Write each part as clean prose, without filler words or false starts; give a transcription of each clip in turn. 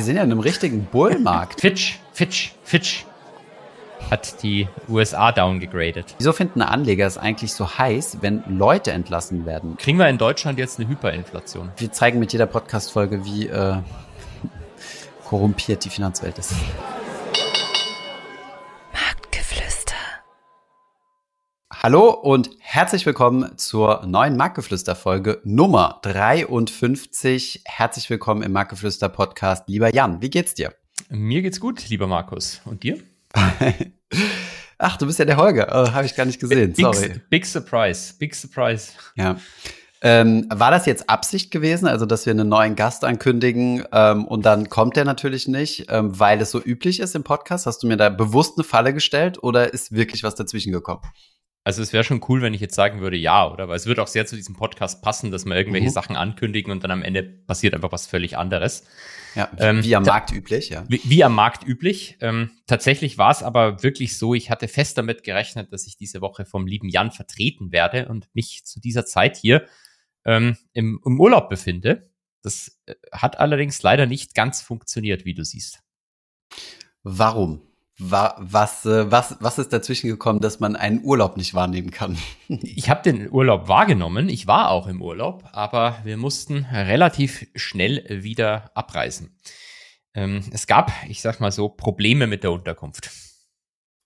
Wir sind ja in einem richtigen Bullmarkt. Fitch hat die USA downgegradet. Wieso finden Anleger es eigentlich so heiß, wenn Leute entlassen werden? Kriegen wir in Deutschland jetzt eine Hyperinflation? Wir zeigen mit jeder Podcast-Folge, wie korrumpiert die Finanzwelt ist. Marktgeflüster. Hallo und herzlich willkommen zur neuen Marktgeflüster-Folge Nummer 53. Herzlich willkommen im Marktgeflüster-Podcast. Lieber Jan, wie geht's dir? Mir geht's gut, lieber Markus. Und dir? Ach, du bist ja der Holger. Oh, habe ich gar nicht gesehen. Sorry. Big Surprise. Ja. War das jetzt Absicht gewesen, also dass wir einen neuen Gast ankündigen und dann kommt der natürlich nicht, weil es so üblich ist im Podcast? Hast du mir da bewusst eine Falle gestellt oder ist wirklich was dazwischen gekommen? Also es wäre schon cool, wenn ich jetzt sagen würde, ja, oder? Weil es würde auch sehr zu diesem Podcast passen, dass wir irgendwelche Sachen ankündigen und dann am Ende passiert einfach was völlig anderes. Ja, wie am Markt üblich, ja. Wie am Markt üblich. Tatsächlich war es aber wirklich so, ich hatte fest damit gerechnet, dass ich diese Woche vom lieben Jan vertreten werde und mich zu dieser Zeit hier im Urlaub befinde. Das hat allerdings leider nicht ganz funktioniert, wie du siehst. Warum? Was ist dazwischen gekommen, dass man einen Urlaub nicht wahrnehmen kann? Ich habe den Urlaub wahrgenommen. Ich war auch im Urlaub, aber wir mussten relativ schnell wieder abreisen. Es gab, ich sag mal so, Probleme mit der Unterkunft.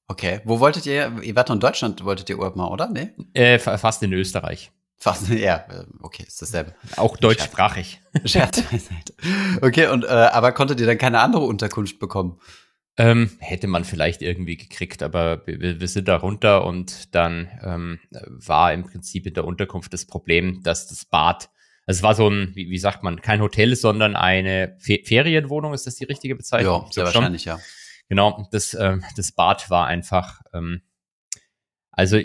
Okay, wo wolltet ihr? Ihr wart in Deutschland, wolltet ihr Urlaub mal, oder? Nee? Fast in Österreich. Fast, ja, okay, ist dasselbe. Auch deutschsprachig. Scherz. Okay, und aber konntet ihr dann keine andere Unterkunft bekommen? Hätte man vielleicht irgendwie gekriegt, aber wir sind da runter und dann war im Prinzip in der Unterkunft das Problem, dass das Bad, also es war so ein, wie sagt man, kein Hotel, sondern eine Ferienwohnung, ist das die richtige Bezeichnung? Ja, sehr wahrscheinlich, schon. Ja. Genau, das Bad war einfach, also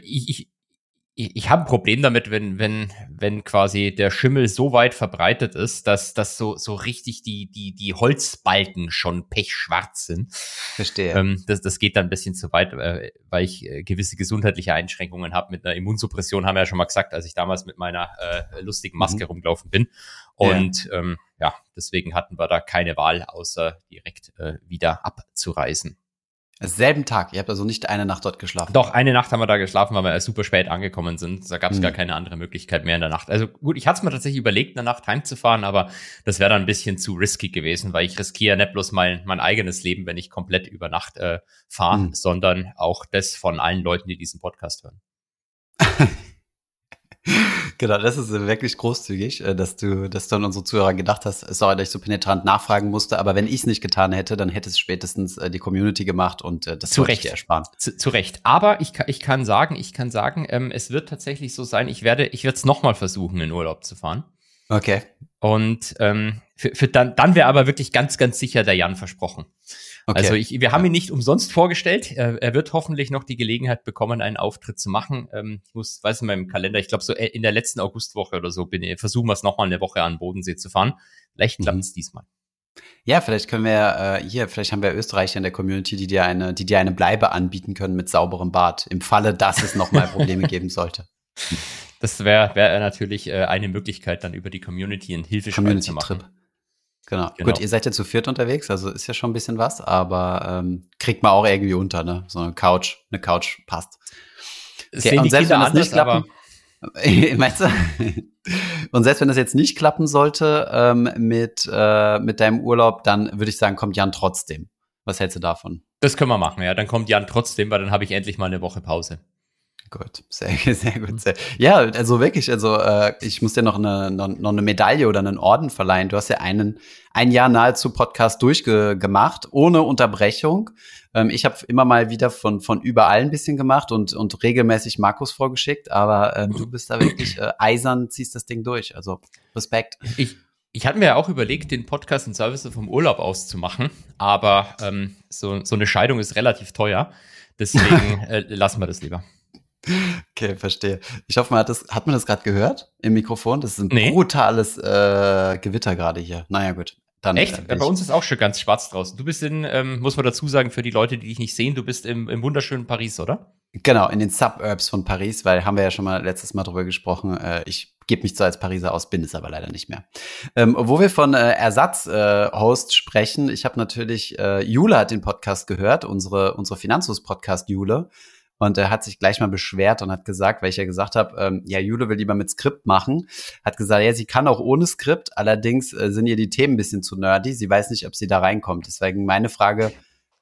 ich habe ein Problem damit, wenn quasi der Schimmel so weit verbreitet ist, dass so richtig die Holzbalken schon pechschwarz sind. Verstehe. Das geht dann ein bisschen zu weit, weil ich gewisse gesundheitliche Einschränkungen habe. Mit einer Immunsuppression haben wir ja schon mal gesagt, als ich damals mit meiner lustigen Maske rumgelaufen bin. Und ja, deswegen hatten wir da keine Wahl, außer direkt wieder abzureisen. Selben Tag, ihr habt also nicht eine Nacht dort geschlafen? Doch, eine Nacht haben wir da geschlafen, weil wir super spät angekommen sind. Da gab es gar keine andere Möglichkeit mehr in der Nacht. Also gut, ich hatte es mir tatsächlich überlegt, in der Nacht heimzufahren, aber das wäre dann ein bisschen zu risky gewesen, weil ich riskiere ja nicht bloß mein eigenes Leben, wenn ich komplett über Nacht fahre, sondern auch das von allen Leuten, die diesen Podcast hören. Genau, das ist wirklich großzügig, dass du an unsere Zuhörer gedacht hast. Sorry, dass ich so penetrant nachfragen musste, aber wenn ich es nicht getan hätte, dann hätte es spätestens die Community gemacht und das wollte ich dir ersparen. Zu Recht. Aber ich kann sagen, es wird tatsächlich so sein, ich werde es nochmal versuchen, in Urlaub zu fahren. Okay. Und dann wäre aber wirklich ganz, ganz sicher der Jan versprochen. Okay. Also wir haben ihn nicht umsonst vorgestellt. Er wird hoffentlich noch die Gelegenheit bekommen, einen Auftritt zu machen. Ich weiß in meinem Kalender, ich glaube so in der letzten Augustwoche oder so, versuchen wir es nochmal eine Woche an den Bodensee zu fahren. Vielleicht klappt es diesmal. Ja, vielleicht können wir vielleicht haben wir Österreicher in der Community, die dir eine Bleibe anbieten können mit sauberem Bad, im Falle, dass es nochmal Probleme geben sollte. Das wäre natürlich eine Möglichkeit, dann über die Community einen Hilfeschrei zu machen. Genau. Gut, ihr seid ja zu viert unterwegs, also ist ja schon ein bisschen was, aber kriegt man auch irgendwie unter, ne? So eine Couch passt. Okay, und selbst wenn das nicht klappen, meinst du? Und selbst wenn das jetzt nicht klappen sollte mit deinem Urlaub, dann würde ich sagen, kommt Jan trotzdem. Was hältst du davon? Das können wir machen, ja. Dann kommt Jan trotzdem, weil dann habe ich endlich mal eine Woche Pause. Gut, sehr gut. Ja, also wirklich, ich muss dir noch eine Medaille oder einen Orden verleihen. Du hast ja ein Jahr nahezu Podcast durchgemacht, ohne Unterbrechung. Ich habe immer mal wieder von überall ein bisschen gemacht und regelmäßig Markus vorgeschickt, aber du bist da wirklich eisern, ziehst das Ding durch. Also Respekt. Ich hatte mir ja auch überlegt, den Podcast und Service vom Urlaub aus zu machen, aber so eine Scheidung ist relativ teuer. Deswegen lassen wir das lieber. Okay, verstehe. Ich hoffe, hat man das gerade gehört im Mikrofon? Das ist ein brutales Gewitter gerade hier. Naja, gut. Dann, echt? Bei uns ist auch schon ganz schwarz draußen. Du bist muss man dazu sagen, für die Leute, die dich nicht sehen, du bist im wunderschönen Paris, oder? Genau, in den Suburbs von Paris, weil haben wir ja schon mal letztes Mal drüber gesprochen. Ich gebe mich zwar als Pariser aus, bin es aber leider nicht mehr. Wo wir von Ersatz-Host sprechen, ich habe natürlich, Jule hat den Podcast gehört, unsere Finanzhost-Podcast Jule. Und er hat sich gleich mal beschwert und hat gesagt, weil ich ja gesagt habe, ja, Jule will lieber mit Skript machen, hat gesagt, ja, sie kann auch ohne Skript, allerdings sind ihr die Themen ein bisschen zu nerdy, sie weiß nicht, ob sie da reinkommt. Deswegen meine Frage,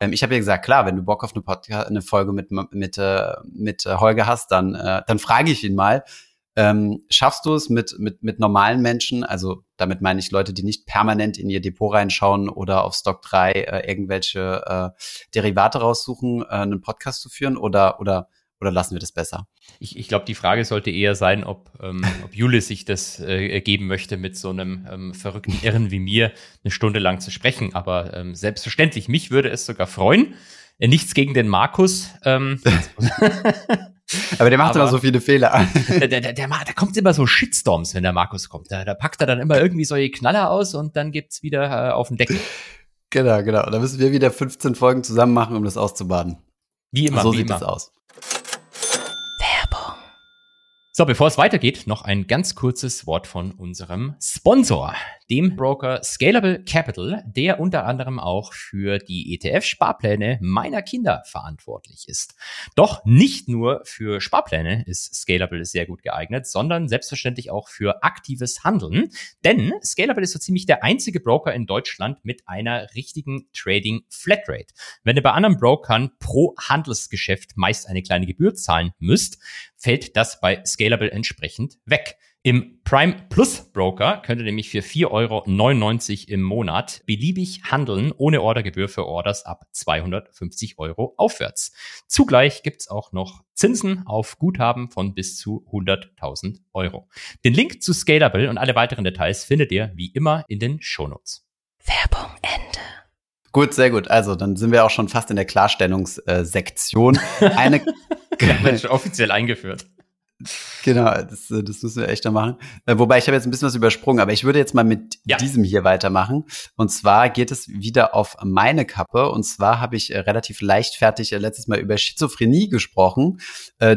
ich habe ja gesagt, klar, wenn du Bock auf eine Folge mit Holger hast, dann frage ich ihn mal, schaffst du es mit normalen Menschen, also damit meine ich Leute, die nicht permanent in ihr Depot reinschauen oder auf Stock 3 irgendwelche Derivate raussuchen, einen Podcast zu führen oder lassen wir das besser? Ich glaube, die Frage sollte eher sein, ob Jule sich das geben möchte, mit so einem verrückten Irren wie mir eine Stunde lang zu sprechen. Aber selbstverständlich, mich würde es sogar freuen. Nichts gegen den Markus. Aber der macht immer so viele Fehler. Da kommt immer so Shitstorms, wenn der Markus kommt. Da packt er dann immer irgendwie solche Knaller aus und dann gibt's wieder auf den Deckel. Genau. Und da müssen wir wieder 15 Folgen zusammen machen, um das auszubaden. Wie immer, so sieht es aus. Werbung. So, bevor es weitergeht, noch ein ganz kurzes Wort von unserem Sponsor, dem Broker Scalable Capital, der unter anderem auch für die ETF-Sparpläne meiner Kinder verantwortlich ist. Doch nicht nur für Sparpläne ist Scalable sehr gut geeignet, sondern selbstverständlich auch für aktives Handeln. Denn Scalable ist so ziemlich der einzige Broker in Deutschland mit einer richtigen Trading-Flatrate. Wenn ihr bei anderen Brokern pro Handelsgeschäft meist eine kleine Gebühr zahlen müsst, fällt das bei Scalable entsprechend weg. Im Prime Plus Broker könnt ihr nämlich für 4,99 € im Monat beliebig handeln, ohne Ordergebühr für Orders ab 250 € aufwärts. Zugleich gibt's auch noch Zinsen auf Guthaben von bis zu 100.000 €. Den Link zu Scalable und alle weiteren Details findet ihr wie immer in den Shownotes. Werbung Ende. Gut, sehr gut. Also, dann sind wir auch schon fast in der Klarstellungssektion. Wir haben schon offiziell eingeführt. Genau, das müssen wir echt noch machen. Wobei, ich habe jetzt ein bisschen was übersprungen, aber ich würde jetzt mal mit diesem hier weitermachen. Und zwar geht es wieder auf meine Kappe. Und zwar habe ich relativ leichtfertig letztes Mal über Schizophrenie gesprochen.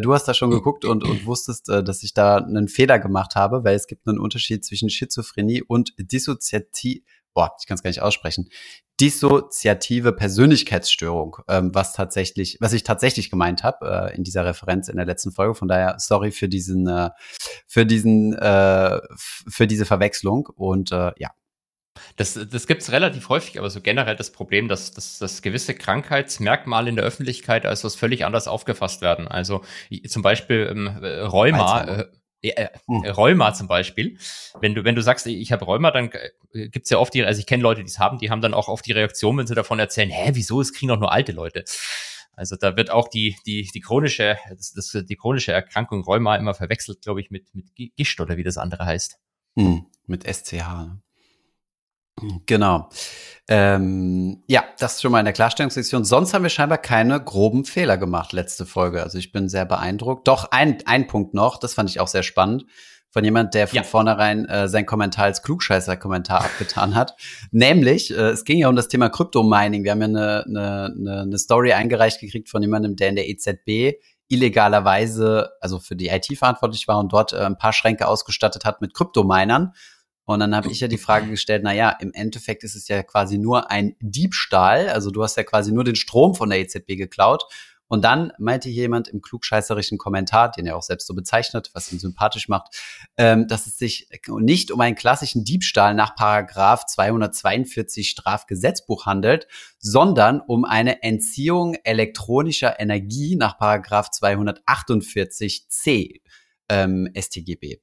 Du hast da schon geguckt und wusstest, dass ich da einen Fehler gemacht habe, weil es gibt einen Unterschied zwischen Schizophrenie und dissoziative Persönlichkeitsstörung, was ich tatsächlich gemeint habe in dieser Referenz in der letzten Folge. Von daher, sorry für diese Verwechslung und ja. Das gibt's relativ häufig, aber so generell das Problem, dass gewisse Krankheitsmerkmale in der Öffentlichkeit als was völlig anders aufgefasst werden. Also zum Beispiel Rheuma. Rheuma zum Beispiel, wenn du sagst, ich habe Rheuma, dann gibt's ja oft ich kenne Leute, die haben dann auch oft die Reaktion, wenn sie davon erzählen, wieso, es kriegen doch nur alte Leute. Also da wird auch die chronische Erkrankung Rheuma immer verwechselt, glaube ich, mit Gischt oder wie das andere heißt. Mit SCH. Genau. Ja, das ist schon mal in der Klarstellungssektion. Sonst haben wir scheinbar keine groben Fehler gemacht letzte Folge. Also ich bin sehr beeindruckt. Doch, ein Punkt noch, das fand ich auch sehr spannend, von jemand, der von vornherein seinen Kommentar als Klugscheißer-Kommentar abgetan hat. Nämlich, es ging ja um das Thema Kryptomining. Wir haben ja eine Story eingereicht gekriegt von jemandem, der in der EZB illegalerweise, also für die IT verantwortlich war und dort ein paar Schränke ausgestattet hat mit Kryptominern. Und dann habe ich ja die Frage gestellt, im Endeffekt ist es ja quasi nur ein Diebstahl. Also du hast ja quasi nur den Strom von der EZB geklaut. Und dann meinte jemand im klugscheißerischen Kommentar, den er auch selbst so bezeichnet, was ihn sympathisch macht, dass es sich nicht um einen klassischen Diebstahl nach Paragraph 242 Strafgesetzbuch handelt, sondern um eine Entziehung elektronischer Energie nach Paragraph 248c. StGB.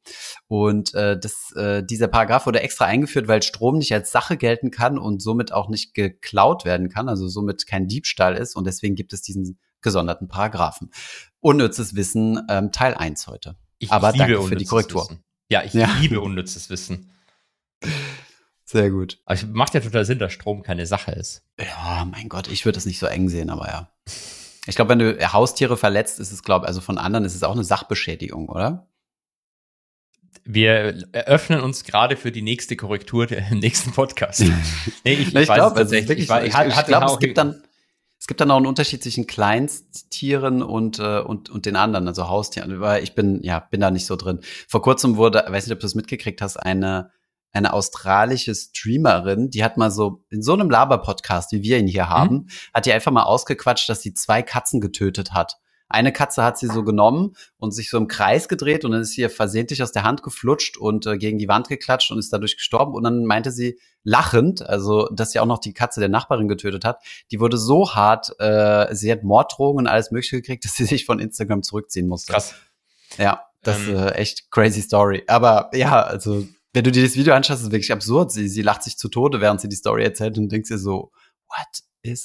Und dieser Paragraph wurde extra eingeführt, weil Strom nicht als Sache gelten kann und somit auch nicht geklaut werden kann, also somit kein Diebstahl ist. Und deswegen gibt es diesen gesonderten Paragraphen. Unnützes Wissen, Teil 1 heute. Aber danke für die Korrektur. Wissen. Ja, ich liebe unnützes Wissen. Sehr gut. Aber macht ja total Sinn, dass Strom keine Sache ist. Ja, mein Gott, ich würde es nicht so eng sehen, aber ja. Ich glaube, wenn du Haustiere verletzt, ist es, also von anderen ist es auch eine Sachbeschädigung, oder? Wir öffnen uns gerade für die nächste Korrektur im nächsten Podcast. Nee, ich glaube, es gibt dann Es gibt dann auch einen Unterschied zwischen Kleinsttieren und den anderen, also Haustieren, weil ich bin da nicht so drin. Vor kurzem wurde, weiß nicht, ob du es mitgekriegt hast, eine australische Streamerin, die hat mal so in so einem Laber-Podcast, wie wir ihn hier haben, hat die einfach mal ausgequatscht, dass sie 2 Katzen getötet hat. Eine Katze hat sie so genommen und sich so im Kreis gedreht und dann ist sie ihr versehentlich aus der Hand geflutscht und gegen die Wand geklatscht und ist dadurch gestorben. Und dann meinte sie lachend, also dass sie auch noch die Katze der Nachbarin getötet hat, die wurde so hart, sie hat Morddrohungen und alles Mögliche gekriegt, dass sie sich von Instagram zurückziehen musste. Krass. Ja, das ist echt crazy Story. Aber ja, also wenn du dir das Video anschaust, ist es wirklich absurd. Sie lacht sich zu Tode, während sie die Story erzählt und denkst dir so, what?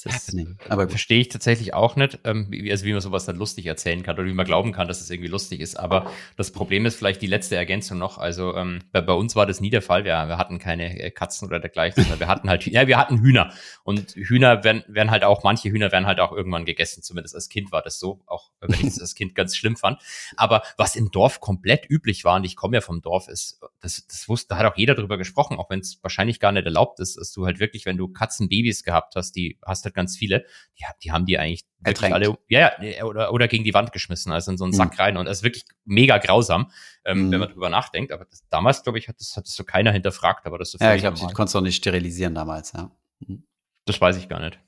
Happening. Aber verstehe ich tatsächlich auch nicht, also wie man sowas dann lustig erzählen kann oder wie man glauben kann, dass es irgendwie lustig ist. Aber das Problem ist vielleicht die letzte Ergänzung noch. Also bei uns war das nie der Fall. Wir hatten keine Katzen oder dergleichen. Wir hatten halt, wir hatten Hühner. Und Hühner werden halt auch, manche Hühner werden halt auch irgendwann gegessen. Zumindest als Kind war das so, auch wenn ich das als Kind ganz schlimm fand. Aber was im Dorf komplett üblich war, und ich komme ja vom Dorf, ist, das wusste, da hat auch jeder drüber gesprochen, auch wenn es wahrscheinlich gar nicht erlaubt ist, dass du halt wirklich, wenn du Katzenbabys gehabt hast, die hast halt ganz viele, die haben die eigentlich wirklich alle, oder gegen die Wand geschmissen, also in so einen Sack rein, und das ist wirklich mega grausam, wenn man drüber nachdenkt, aber das, damals, glaube ich, hat das so keiner hinterfragt, aber das so. Ja, ich glaube, die konntest du auch nicht sterilisieren damals, ja. Das weiß ich gar nicht.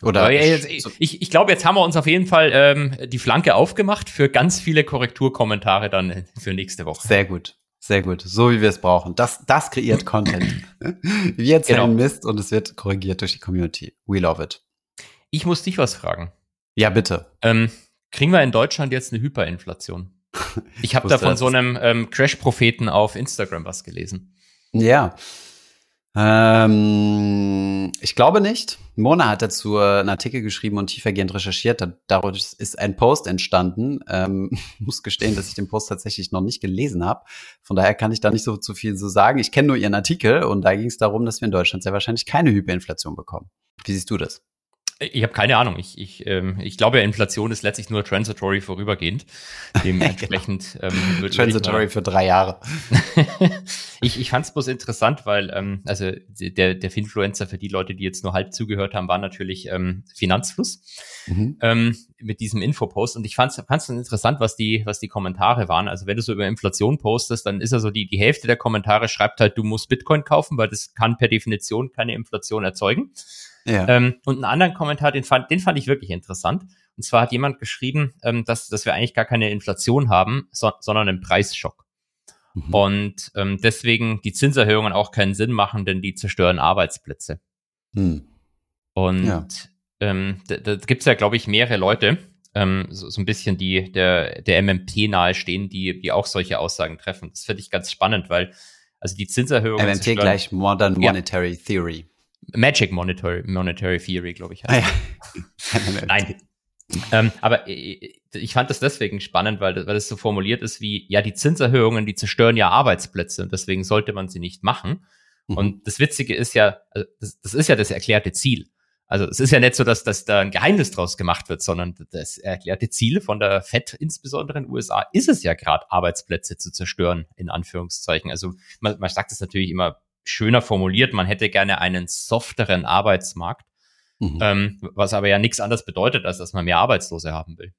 Oder ich glaube, jetzt haben wir uns auf jeden Fall die Flanke aufgemacht für ganz viele Korrekturkommentare dann für nächste Woche. Sehr gut. Sehr gut, so wie wir es brauchen. Das kreiert Content. Wir erzählen Mist und es wird korrigiert durch die Community. We love it. Ich muss dich was fragen. Ja, bitte. Kriegen wir in Deutschland jetzt eine Hyperinflation? Ich habe da von so einem Crash-Propheten auf Instagram was gelesen. Ja. Ich glaube nicht. Mona hat dazu einen Artikel geschrieben und tiefergehend recherchiert. Daraus ist ein Post entstanden. Muss gestehen, dass ich den Post tatsächlich noch nicht gelesen habe. Von daher kann ich da nicht so zu viel so sagen. Ich kenne nur ihren Artikel und da ging es darum, dass wir in Deutschland sehr wahrscheinlich keine Hyperinflation bekommen. Wie siehst du das? Ich habe keine Ahnung. Ich glaube, Inflation ist letztlich nur transitory vorübergehend. Dementsprechend transitory für 3 Jahre. Ich fand es bloß interessant, weil also der Finfluencer, für die Leute, die jetzt nur halb zugehört haben, war natürlich Finanzfluss mit diesem Infopost. Und ich fand es interessant, was die Kommentare waren. Also wenn du so über Inflation postest, dann ist ja so die Hälfte der Kommentare schreibt halt, du musst Bitcoin kaufen, weil das kann per Definition keine Inflation erzeugen. Ja. Und einen anderen Kommentar, den fand ich wirklich interessant. Und zwar hat jemand geschrieben, dass wir eigentlich gar keine Inflation haben, sondern einen Preisschock. Und deswegen die Zinserhöhungen auch keinen Sinn machen, denn die zerstören Arbeitsplätze. Und da gibt's ja, glaube ich, mehrere Leute, so ein bisschen die der MMT nahestehen, die auch solche Aussagen treffen. Das finde ich ganz spannend, weil also die Zinserhöhungen MMT gleich Modern Monetary Theory. Magic Monetary Theory, glaube ich. Heißt. Ah, ja. Nein. Aber ich fand das deswegen spannend, weil das so formuliert ist wie, ja, die Zinserhöhungen, die zerstören ja Arbeitsplätze und deswegen sollte man sie nicht machen. Und das Witzige ist ja, das ist ja das erklärte Ziel. Also es ist ja nicht so, dass da ein Geheimnis draus gemacht wird, sondern das erklärte Ziel von der FED, insbesondere in den USA, ist es ja gerade, Arbeitsplätze zu zerstören, in Anführungszeichen. Also man sagt es natürlich immer schöner formuliert, man hätte gerne einen softeren Arbeitsmarkt, was aber ja nichts anderes bedeutet, als dass man mehr Arbeitslose haben will.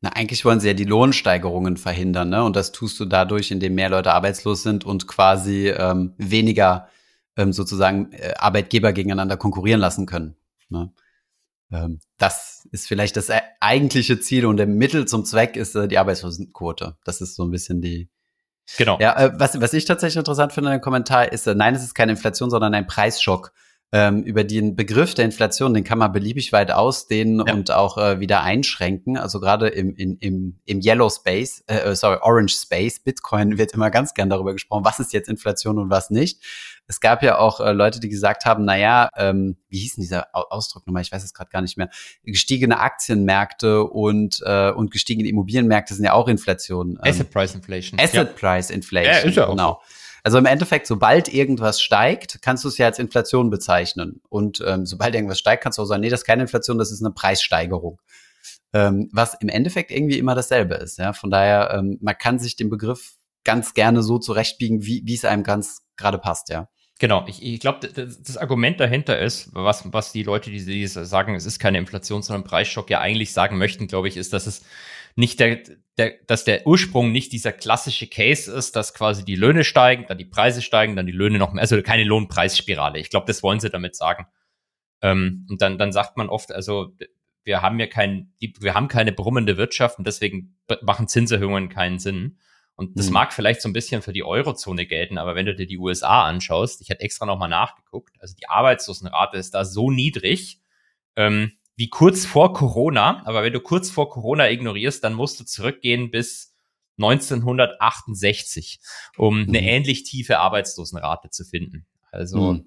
Na, eigentlich wollen sie ja die Lohnsteigerungen verhindern, ne? Und das tust du dadurch, indem mehr Leute arbeitslos sind und quasi weniger sozusagen Arbeitgeber gegeneinander konkurrieren lassen können, ne? Das ist vielleicht das eigentliche Ziel und der Mittel zum Zweck ist die Arbeitslosenquote. Das ist so ein bisschen die. Genau. Ja, was ich tatsächlich interessant finde in dem Kommentar ist, nein, es ist keine Inflation, sondern ein Preisschock. Über den Begriff der Inflation, den kann man beliebig weit ausdehnen und auch wieder einschränken. Also gerade im Yellow Space, Orange Space, Bitcoin wird immer ganz gern darüber gesprochen, was ist jetzt Inflation und was nicht. Es gab ja auch Leute, die gesagt haben, naja, wie hieß denn dieser Ausdruck nochmal? Ich weiß es gerade gar nicht mehr. Gestiegene Aktienmärkte und gestiegene Immobilienmärkte sind ja auch Inflation. Asset Price Inflation. Asset Price Inflation, ja, ist ja auch. Genau. Also im Endeffekt, sobald irgendwas steigt, kannst du es ja als Inflation bezeichnen. Und sobald irgendwas steigt, kannst du auch sagen, nee, das ist keine Inflation, das ist eine Preissteigerung. Was im Endeffekt irgendwie immer dasselbe ist. Ja? Von daher, man kann sich den Begriff ganz gerne so zurechtbiegen, wie es einem ganz gerade passt, ja. Genau, ich glaube, das Argument dahinter ist, was die Leute, die sagen, es ist keine Inflation, sondern Preisschock, ja eigentlich sagen möchten, glaube ich, ist, dass es nicht dass der Ursprung nicht dieser klassische Case ist, dass quasi die Löhne steigen, dann die Preise steigen, dann die Löhne noch mehr, also keine Lohnpreisspirale. Ich glaube, das wollen sie damit sagen. Und dann sagt man oft, also wir haben keine brummende Wirtschaft und deswegen machen Zinserhöhungen keinen Sinn. Und das mag vielleicht so ein bisschen für die Eurozone gelten, aber wenn du dir die USA anschaust, ich hatte extra nochmal nachgeguckt, also die Arbeitslosenrate ist da so niedrig, wie kurz vor Corona, aber wenn du kurz vor Corona ignorierst, dann musst du zurückgehen bis 1968, um eine ähnlich tiefe Arbeitslosenrate zu finden. Also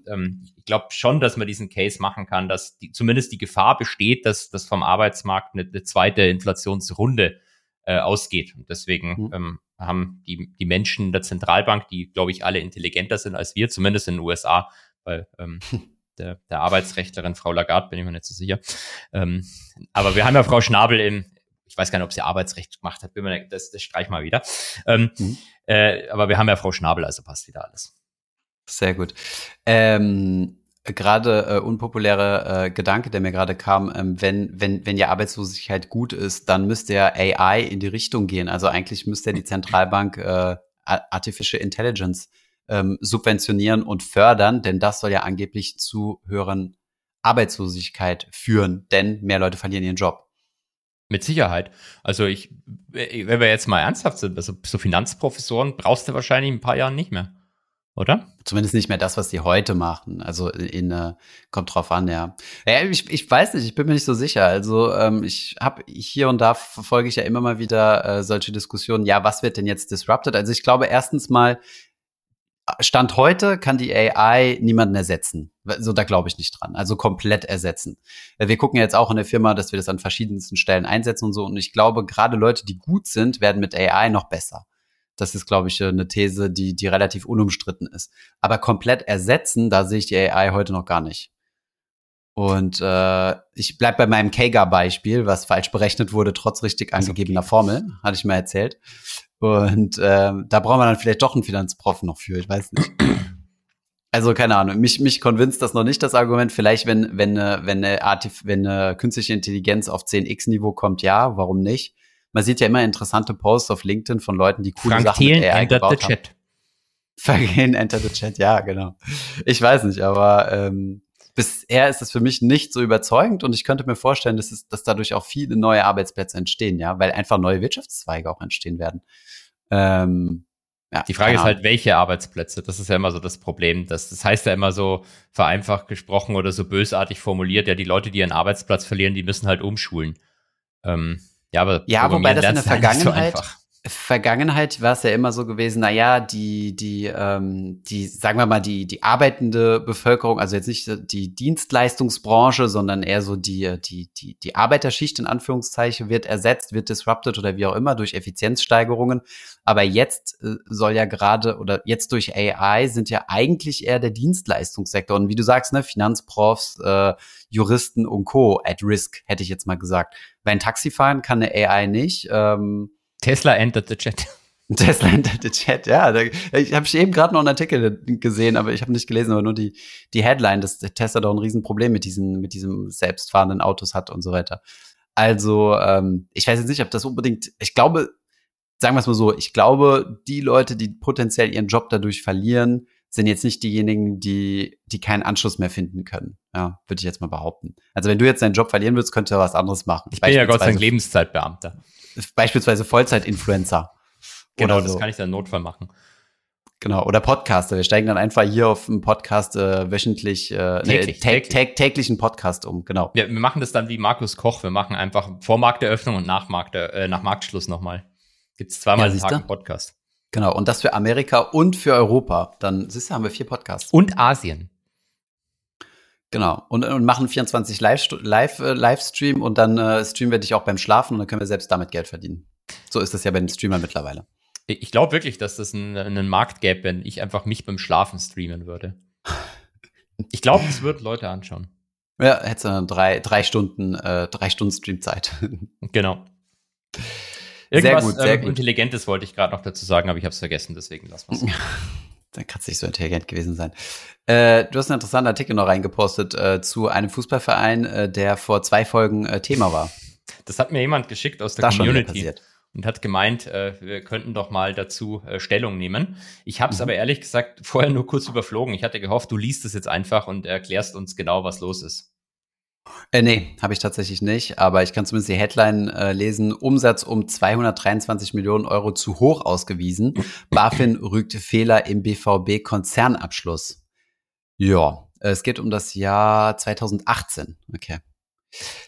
ich glaube schon, dass man diesen Case machen kann, dass zumindest die Gefahr besteht, dass vom Arbeitsmarkt eine zweite Inflationsrunde ausgeht. Und deswegen haben die Menschen in der Zentralbank, die, glaube ich, alle intelligenter sind als wir, zumindest in den USA, weil der Arbeitsrechtlerin Frau Lagarde, bin ich mir nicht so sicher. Aber wir haben ja Frau Schnabel ich weiß gar nicht, ob sie Arbeitsrecht gemacht hat, das streich mal wieder. Aber wir haben ja Frau Schnabel, also passt wieder alles. Sehr gut. Gerade unpopulärer Gedanke, der mir gerade kam, wenn ja Arbeitslosigkeit gut ist, dann müsste ja AI in die Richtung gehen. Also eigentlich müsste ja die Zentralbank Artificial Intelligence subventionieren und fördern, denn das soll ja angeblich zu höheren Arbeitslosigkeit führen, denn mehr Leute verlieren ihren Job. Mit Sicherheit. Also wenn wir jetzt mal ernsthaft sind, also so Finanzprofessoren brauchst du wahrscheinlich in ein paar Jahren nicht mehr. Oder? Zumindest nicht mehr das, was die heute machen. Also kommt drauf an, ja. Ich weiß nicht, ich bin mir nicht so sicher. Also ich habe hier und da verfolge ich ja immer mal wieder solche Diskussionen. Ja, was wird denn jetzt disrupted? Also ich glaube erstens mal, Stand heute kann die AI niemanden ersetzen. Also da glaube ich nicht dran. Also komplett ersetzen. Wir gucken ja jetzt auch in der Firma, dass wir das an verschiedensten Stellen einsetzen und so. Und ich glaube, gerade Leute, die gut sind, werden mit AI noch besser. Das ist, glaube ich, eine These, die relativ unumstritten ist. Aber komplett ersetzen, da sehe ich die AI heute noch gar nicht. Und ich bleibe bei meinem Kager-Beispiel, was falsch berechnet wurde, trotz richtig angegebener Formel, hatte ich mal erzählt. Und da brauchen wir dann vielleicht doch einen Finanzprof noch für, ich weiß nicht. Also keine Ahnung, mich convinced das noch nicht, das Argument. Vielleicht, wenn eine künstliche Intelligenz auf 10x-Niveau kommt, ja, warum nicht? Man sieht ja immer interessante Posts auf LinkedIn von Leuten, die coole Sachen mit AI gebaut haben. Vergehen, enter the chat, ja, genau. Ich weiß nicht, aber bisher ist es für mich nicht so überzeugend und ich könnte mir vorstellen, dass dadurch auch viele neue Arbeitsplätze entstehen, ja, weil einfach neue Wirtschaftszweige auch entstehen werden. Ja, die Frage ist halt, welche Arbeitsplätze? Das ist ja immer so das Problem. Das heißt ja immer so vereinfacht gesprochen oder so bösartig formuliert, ja, die Leute, die ihren Arbeitsplatz verlieren, die müssen halt umschulen. Ja, aber wobei das in der Vergangenheit war es ja immer so gewesen, naja, die, sagen wir mal, die arbeitende Bevölkerung, also jetzt nicht die Dienstleistungsbranche, sondern eher so die Arbeiterschicht in Anführungszeichen wird ersetzt, wird disrupted oder wie auch immer durch Effizienzsteigerungen. Aber jetzt soll ja gerade oder jetzt durch AI sind ja eigentlich eher der Dienstleistungssektor. Und wie du sagst, ne, Finanzprofs, Juristen und Co. at risk, hätte ich jetzt mal gesagt. Weil ein Taxifahren kann eine AI nicht, Tesla entered the chat. Tesla entered the chat, ja. Ich habe eben gerade noch einen Artikel gesehen, aber ich habe nicht gelesen, aber nur die Headline, dass Tesla doch ein Riesenproblem mit diesen selbstfahrenden Autos hat und so weiter. Also, ich weiß jetzt nicht, ob das unbedingt, ich glaube, sagen wir es mal so, ich glaube, die Leute, die potenziell ihren Job dadurch verlieren, sind jetzt nicht diejenigen, die keinen Anschluss mehr finden können. Ja, würde ich jetzt mal behaupten. Also wenn du jetzt deinen Job verlieren würdest, könntest du was anderes machen. Ich bin ja Gott sei Dank Lebenszeitbeamter. Beispielsweise Vollzeit-Influencer. Genau, so. Das kann ich dann im Notfall machen. Genau, oder Podcaster. Wir steigen dann einfach hier auf einen Podcast täglichen Podcast um, genau. Ja, wir machen das dann wie Markus Koch. Wir machen einfach vor Markteröffnung und nach Marktschluss nochmal. Gibt's zweimal im Tag einen Podcast. Genau, und das für Amerika und für Europa. Dann, siehst du, haben wir 4 Podcasts. Und Asien. Genau, und machen 24 Livestream und dann streamen wir dich auch beim Schlafen und dann können wir selbst damit Geld verdienen. So ist das ja bei den Streamern mittlerweile. Ich glaube wirklich, dass das einen Markt gäbe, wenn ich einfach mich beim Schlafen streamen würde. Ich glaube, das würden Leute anschauen. Ja, hättest du dann drei Stunden Streamzeit. Genau. Irgendwas sehr gut. Intelligentes wollte ich gerade noch dazu sagen, aber ich habe es vergessen, deswegen lassen wir es. Dann kannst du nicht so intelligent gewesen sein. Du hast einen interessanten Artikel noch reingepostet zu einem Fußballverein, der vor 2 Folgen Thema war. Das hat mir jemand geschickt aus der Community und hat gemeint, wir könnten doch mal dazu Stellung nehmen. Ich habe es aber ehrlich gesagt vorher nur kurz überflogen. Ich hatte gehofft, du liest es jetzt einfach und erklärst uns genau, was los ist. Nee, habe ich tatsächlich nicht, aber ich kann zumindest die Headline lesen. Umsatz um 223 Millionen Euro zu hoch ausgewiesen. BaFin rügt Fehler im BVB-Konzernabschluss. Ja, es geht um das Jahr 2018. Okay.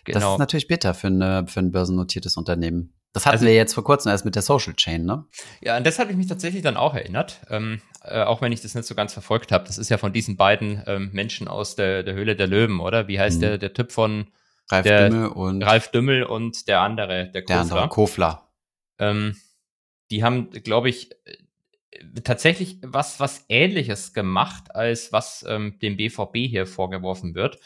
Genau. Das ist natürlich bitter für ein börsennotiertes Unternehmen. Das hatten wir jetzt vor kurzem erst mit der Social Chain, ne? Ja, an das habe ich mich tatsächlich dann auch erinnert, auch wenn ich das nicht so ganz verfolgt habe. Das ist ja von diesen beiden Menschen aus der Höhle der Löwen, oder? Wie heißt der Typ von Ralf Dümmel und der andere, der Kofler? Der andere, Kofler. Die haben, glaube ich, tatsächlich was Ähnliches gemacht, als was dem BVB hier vorgeworfen wird.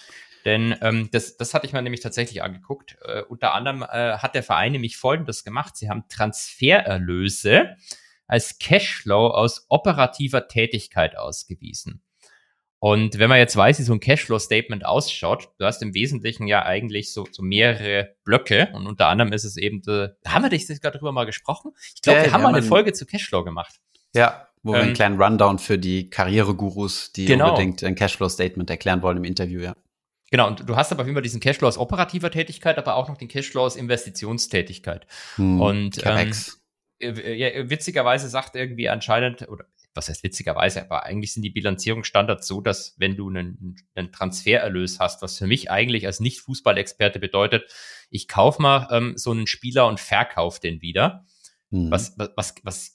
Denn das hatte ich mir nämlich tatsächlich angeguckt. Unter anderem hat der Verein nämlich Folgendes gemacht. Sie haben Transfererlöse als Cashflow aus operativer Tätigkeit ausgewiesen. Und wenn man jetzt weiß, wie so ein Cashflow-Statement ausschaut, du hast im Wesentlichen ja eigentlich so mehrere Blöcke. Und unter anderem ist es eben, haben wir dich gerade drüber mal gesprochen? Ich glaube, wir haben mal eine Folge zu Cashflow gemacht. Ja. Wo wir einen kleinen Rundown für die Karrieregurus, die unbedingt ein Cashflow-Statement erklären wollen im Interview, ja. Genau, und du hast aber immer diesen Cashflow aus operativer Tätigkeit, aber auch noch den Cashflow aus Investitionstätigkeit. Und witzigerweise sagt irgendwie anscheinend, oder was heißt witzigerweise, aber eigentlich sind die Bilanzierungsstandards so, dass wenn du einen Transfererlös hast, was für mich eigentlich als Nicht-Fußballexperte bedeutet, ich kaufe mal so einen Spieler und verkaufe den wieder. Was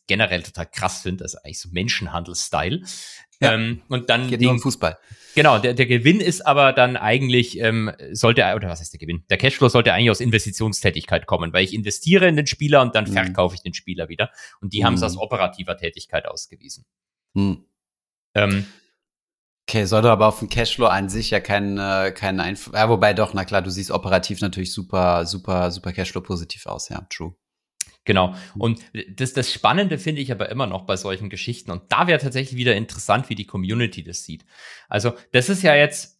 generell total krass finde, das ist eigentlich so Menschenhandel-Style. Ja, und dann geht nur um Fußball. Genau, der Gewinn ist aber dann eigentlich, der Cashflow sollte eigentlich aus Investitionstätigkeit kommen, weil ich investiere in den Spieler und dann verkaufe ich den Spieler wieder. Und die haben es aus operativer Tätigkeit ausgewiesen. Okay, sollte aber auf den Cashflow an sich ja keinen Einfluss, ja, wobei doch, na klar, du siehst operativ natürlich super, super, super Cashflow positiv aus, ja, true. Genau. Und das Spannende finde ich aber immer noch bei solchen Geschichten. Und da wäre tatsächlich wieder interessant, wie die Community das sieht. Also, das ist ja jetzt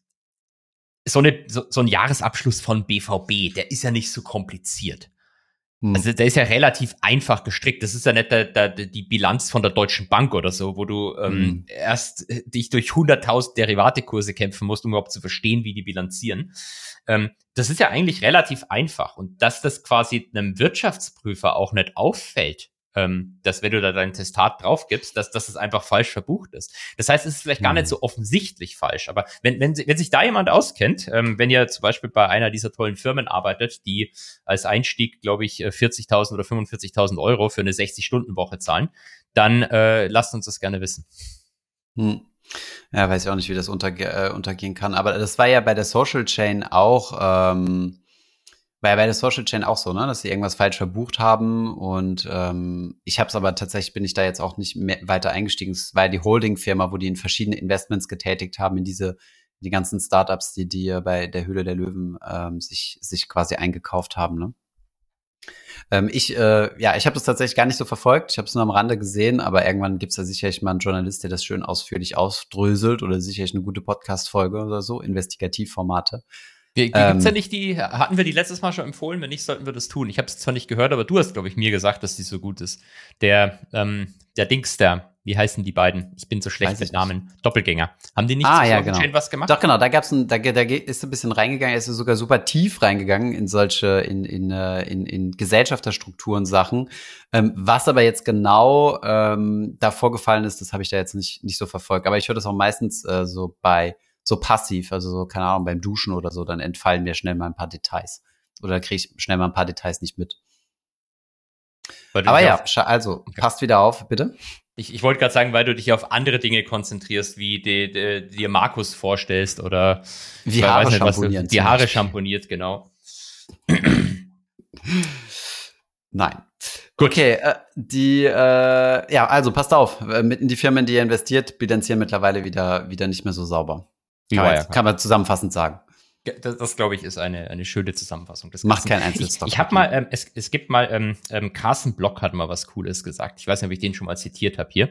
so ein Jahresabschluss von BVB. Der ist ja nicht so kompliziert. Also, der ist ja relativ einfach gestrickt. Das ist ja nicht die Bilanz von der Deutschen Bank oder so, wo du erst dich durch 100.000 Derivatekurse kämpfen musst, um überhaupt zu verstehen, wie die bilanzieren. Das ist ja eigentlich relativ einfach. Und dass das quasi einem Wirtschaftsprüfer auch nicht auffällt, dass wenn du da dein Testat drauf gibst, dass es einfach falsch verbucht ist. Das heißt, es ist vielleicht gar nicht so offensichtlich falsch. Aber wenn sich da jemand auskennt, wenn ihr zum Beispiel bei einer dieser tollen Firmen arbeitet, die als Einstieg, glaube ich, 40.000 oder 45.000 Euro für eine 60-Stunden-Woche zahlen, dann lasst uns das gerne wissen. Ja, weiß ich auch nicht, wie das untergehen kann. Aber das war ja bei der Social Chain auch so, ne, dass sie irgendwas falsch verbucht haben und ich habe es aber tatsächlich, bin ich da jetzt auch nicht mehr weiter eingestiegen. Es war die Holdingfirma, wo die in verschiedene Investments getätigt haben, in die ganzen Startups, die bei der Höhle der Löwen sich quasi eingekauft haben, ne. Ich habe das tatsächlich gar nicht so verfolgt. Ich habe es nur am Rande gesehen, aber irgendwann gibt's da sicherlich mal einen Journalist, der das schön ausführlich ausdröselt oder sicherlich eine gute Podcast-Folge oder so, Investigativformate. Gibt's ja nicht die, hatten wir die letztes Mal schon empfohlen, wenn nicht, sollten wir das tun. Ich habe es zwar nicht gehört, aber du hast, glaube ich, mir gesagt, dass die so gut ist. Der Dingster, wie heißen die beiden? Ich bin so schlecht mit Namen. Doppelgänger. Haben die nicht schön was gemacht? Doch, genau, da gab's da ist ein bisschen reingegangen, ist sogar super tief reingegangen in solche, in Gesellschafterstrukturen Sachen. Was aber jetzt genau da vorgefallen ist, das habe ich da jetzt nicht so verfolgt. Aber ich höre das auch meistens so bei so passiv, also so, keine Ahnung, beim Duschen oder so, dann entfallen mir schnell mal ein paar Details. Oder kriege ich schnell mal ein paar Details nicht mit. Aber ja, okay. Passt wieder auf, bitte. Ich wollte gerade sagen, weil du dich auf andere Dinge konzentrierst, wie dir Markus vorstellst oder die Haare schamponiert. Die Haare schamponiert, genau. Nein. Gut. Okay, passt auf. Mitten die Firmen, die ihr investiert, bilanzieren mittlerweile wieder nicht mehr so sauber. Kann man zusammenfassend sagen. Das glaube ich, ist eine schöne Zusammenfassung. Das macht keinen Einzelstock. Ich habe mal, es gibt mal, Carsten Block hat mal was Cooles gesagt. Ich weiß nicht, ob ich den schon mal zitiert habe hier.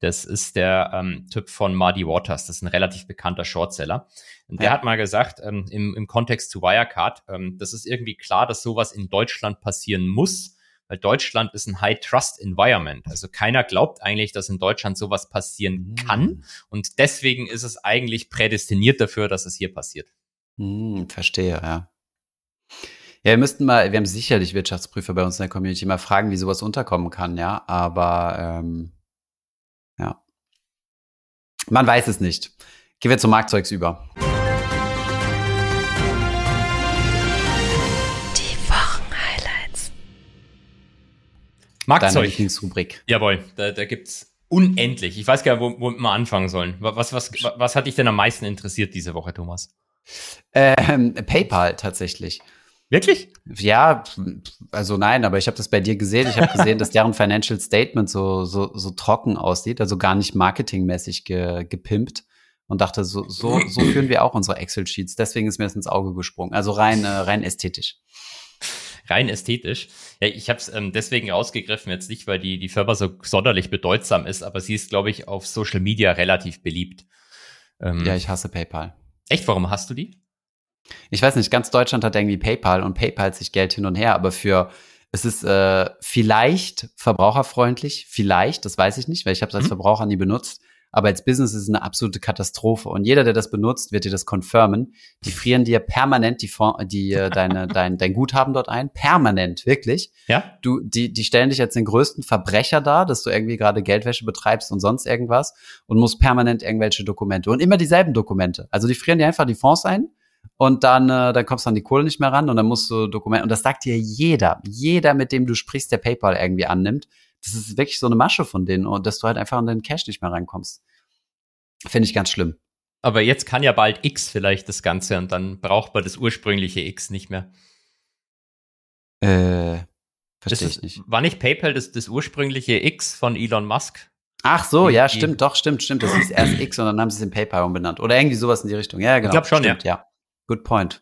Das ist der Typ von Muddy Waters. Das ist ein relativ bekannter Shortseller. Und der hat mal gesagt, im Kontext zu Wirecard, das ist irgendwie klar, dass sowas in Deutschland passieren muss, weil Deutschland ist ein High-Trust-Environment. Also keiner glaubt eigentlich, dass in Deutschland sowas passieren kann. Und deswegen ist es eigentlich prädestiniert dafür, dass es hier passiert. Verstehe, ja. Ja, wir haben sicherlich Wirtschaftsprüfer bei uns in der Community, mal fragen, wie sowas unterkommen kann, ja, aber ja. Man weiß es nicht. Gehen wir zum Marktzeugs über. Die Wochenhighlights. Marktzeug. Deine Lieblingsrubrik. Jawohl, da gibt's unendlich. Ich weiß gar nicht, wo wir mal anfangen sollen. Was hat dich denn am meisten interessiert diese Woche, Thomas? PayPal tatsächlich. Wirklich? Ja, also nein, aber ich habe das bei dir gesehen. Ich habe gesehen, dass deren Financial Statement so trocken aussieht, also gar nicht marketingmäßig gepimpt und dachte, so führen wir auch unsere Excel-Sheets. Deswegen ist mir das ins Auge gesprungen. Also rein ästhetisch. Rein ästhetisch. Ja, ich habe es deswegen rausgegriffen, jetzt nicht, weil die Firma so sonderlich bedeutsam ist, aber sie ist, glaube ich, auf Social Media relativ beliebt. Ja, ich hasse PayPal. Echt? Warum hast du die? Ich weiß nicht, ganz Deutschland hat irgendwie PayPal und PayPal sich Geld hin und her, aber es ist vielleicht verbraucherfreundlich, vielleicht, das weiß ich nicht, weil ich habe es als Verbraucher nie benutzt, aber als Business ist es eine absolute Katastrophe und jeder, der das benutzt, wird dir das confirmen. Die frieren dir permanent dein Guthaben dort ein, permanent, wirklich. Ja? Die stellen dich als den größten Verbrecher dar, dass du irgendwie gerade Geldwäsche betreibst und sonst irgendwas und musst permanent irgendwelche Dokumente und immer dieselben Dokumente. Also die frieren dir einfach die Fonds ein. Und dann kommst du an die Kohle nicht mehr ran und dann musst du Dokumente, und das sagt dir jeder, mit dem du sprichst, der PayPal irgendwie annimmt. Das ist wirklich so eine Masche von denen, dass du halt einfach an deinen Cash nicht mehr rankommst. Finde ich ganz schlimm. Aber jetzt kann ja bald X vielleicht das Ganze und dann braucht man das ursprüngliche X nicht mehr. Verstehe ich nicht. War nicht PayPal das ursprüngliche X von Elon Musk? Ach so, ja, stimmt. Das ist erst X und dann haben sie es in PayPal umbenannt. Oder irgendwie sowas in die Richtung. Ja, genau. Ich glaube schon, stimmt, ja. Good point.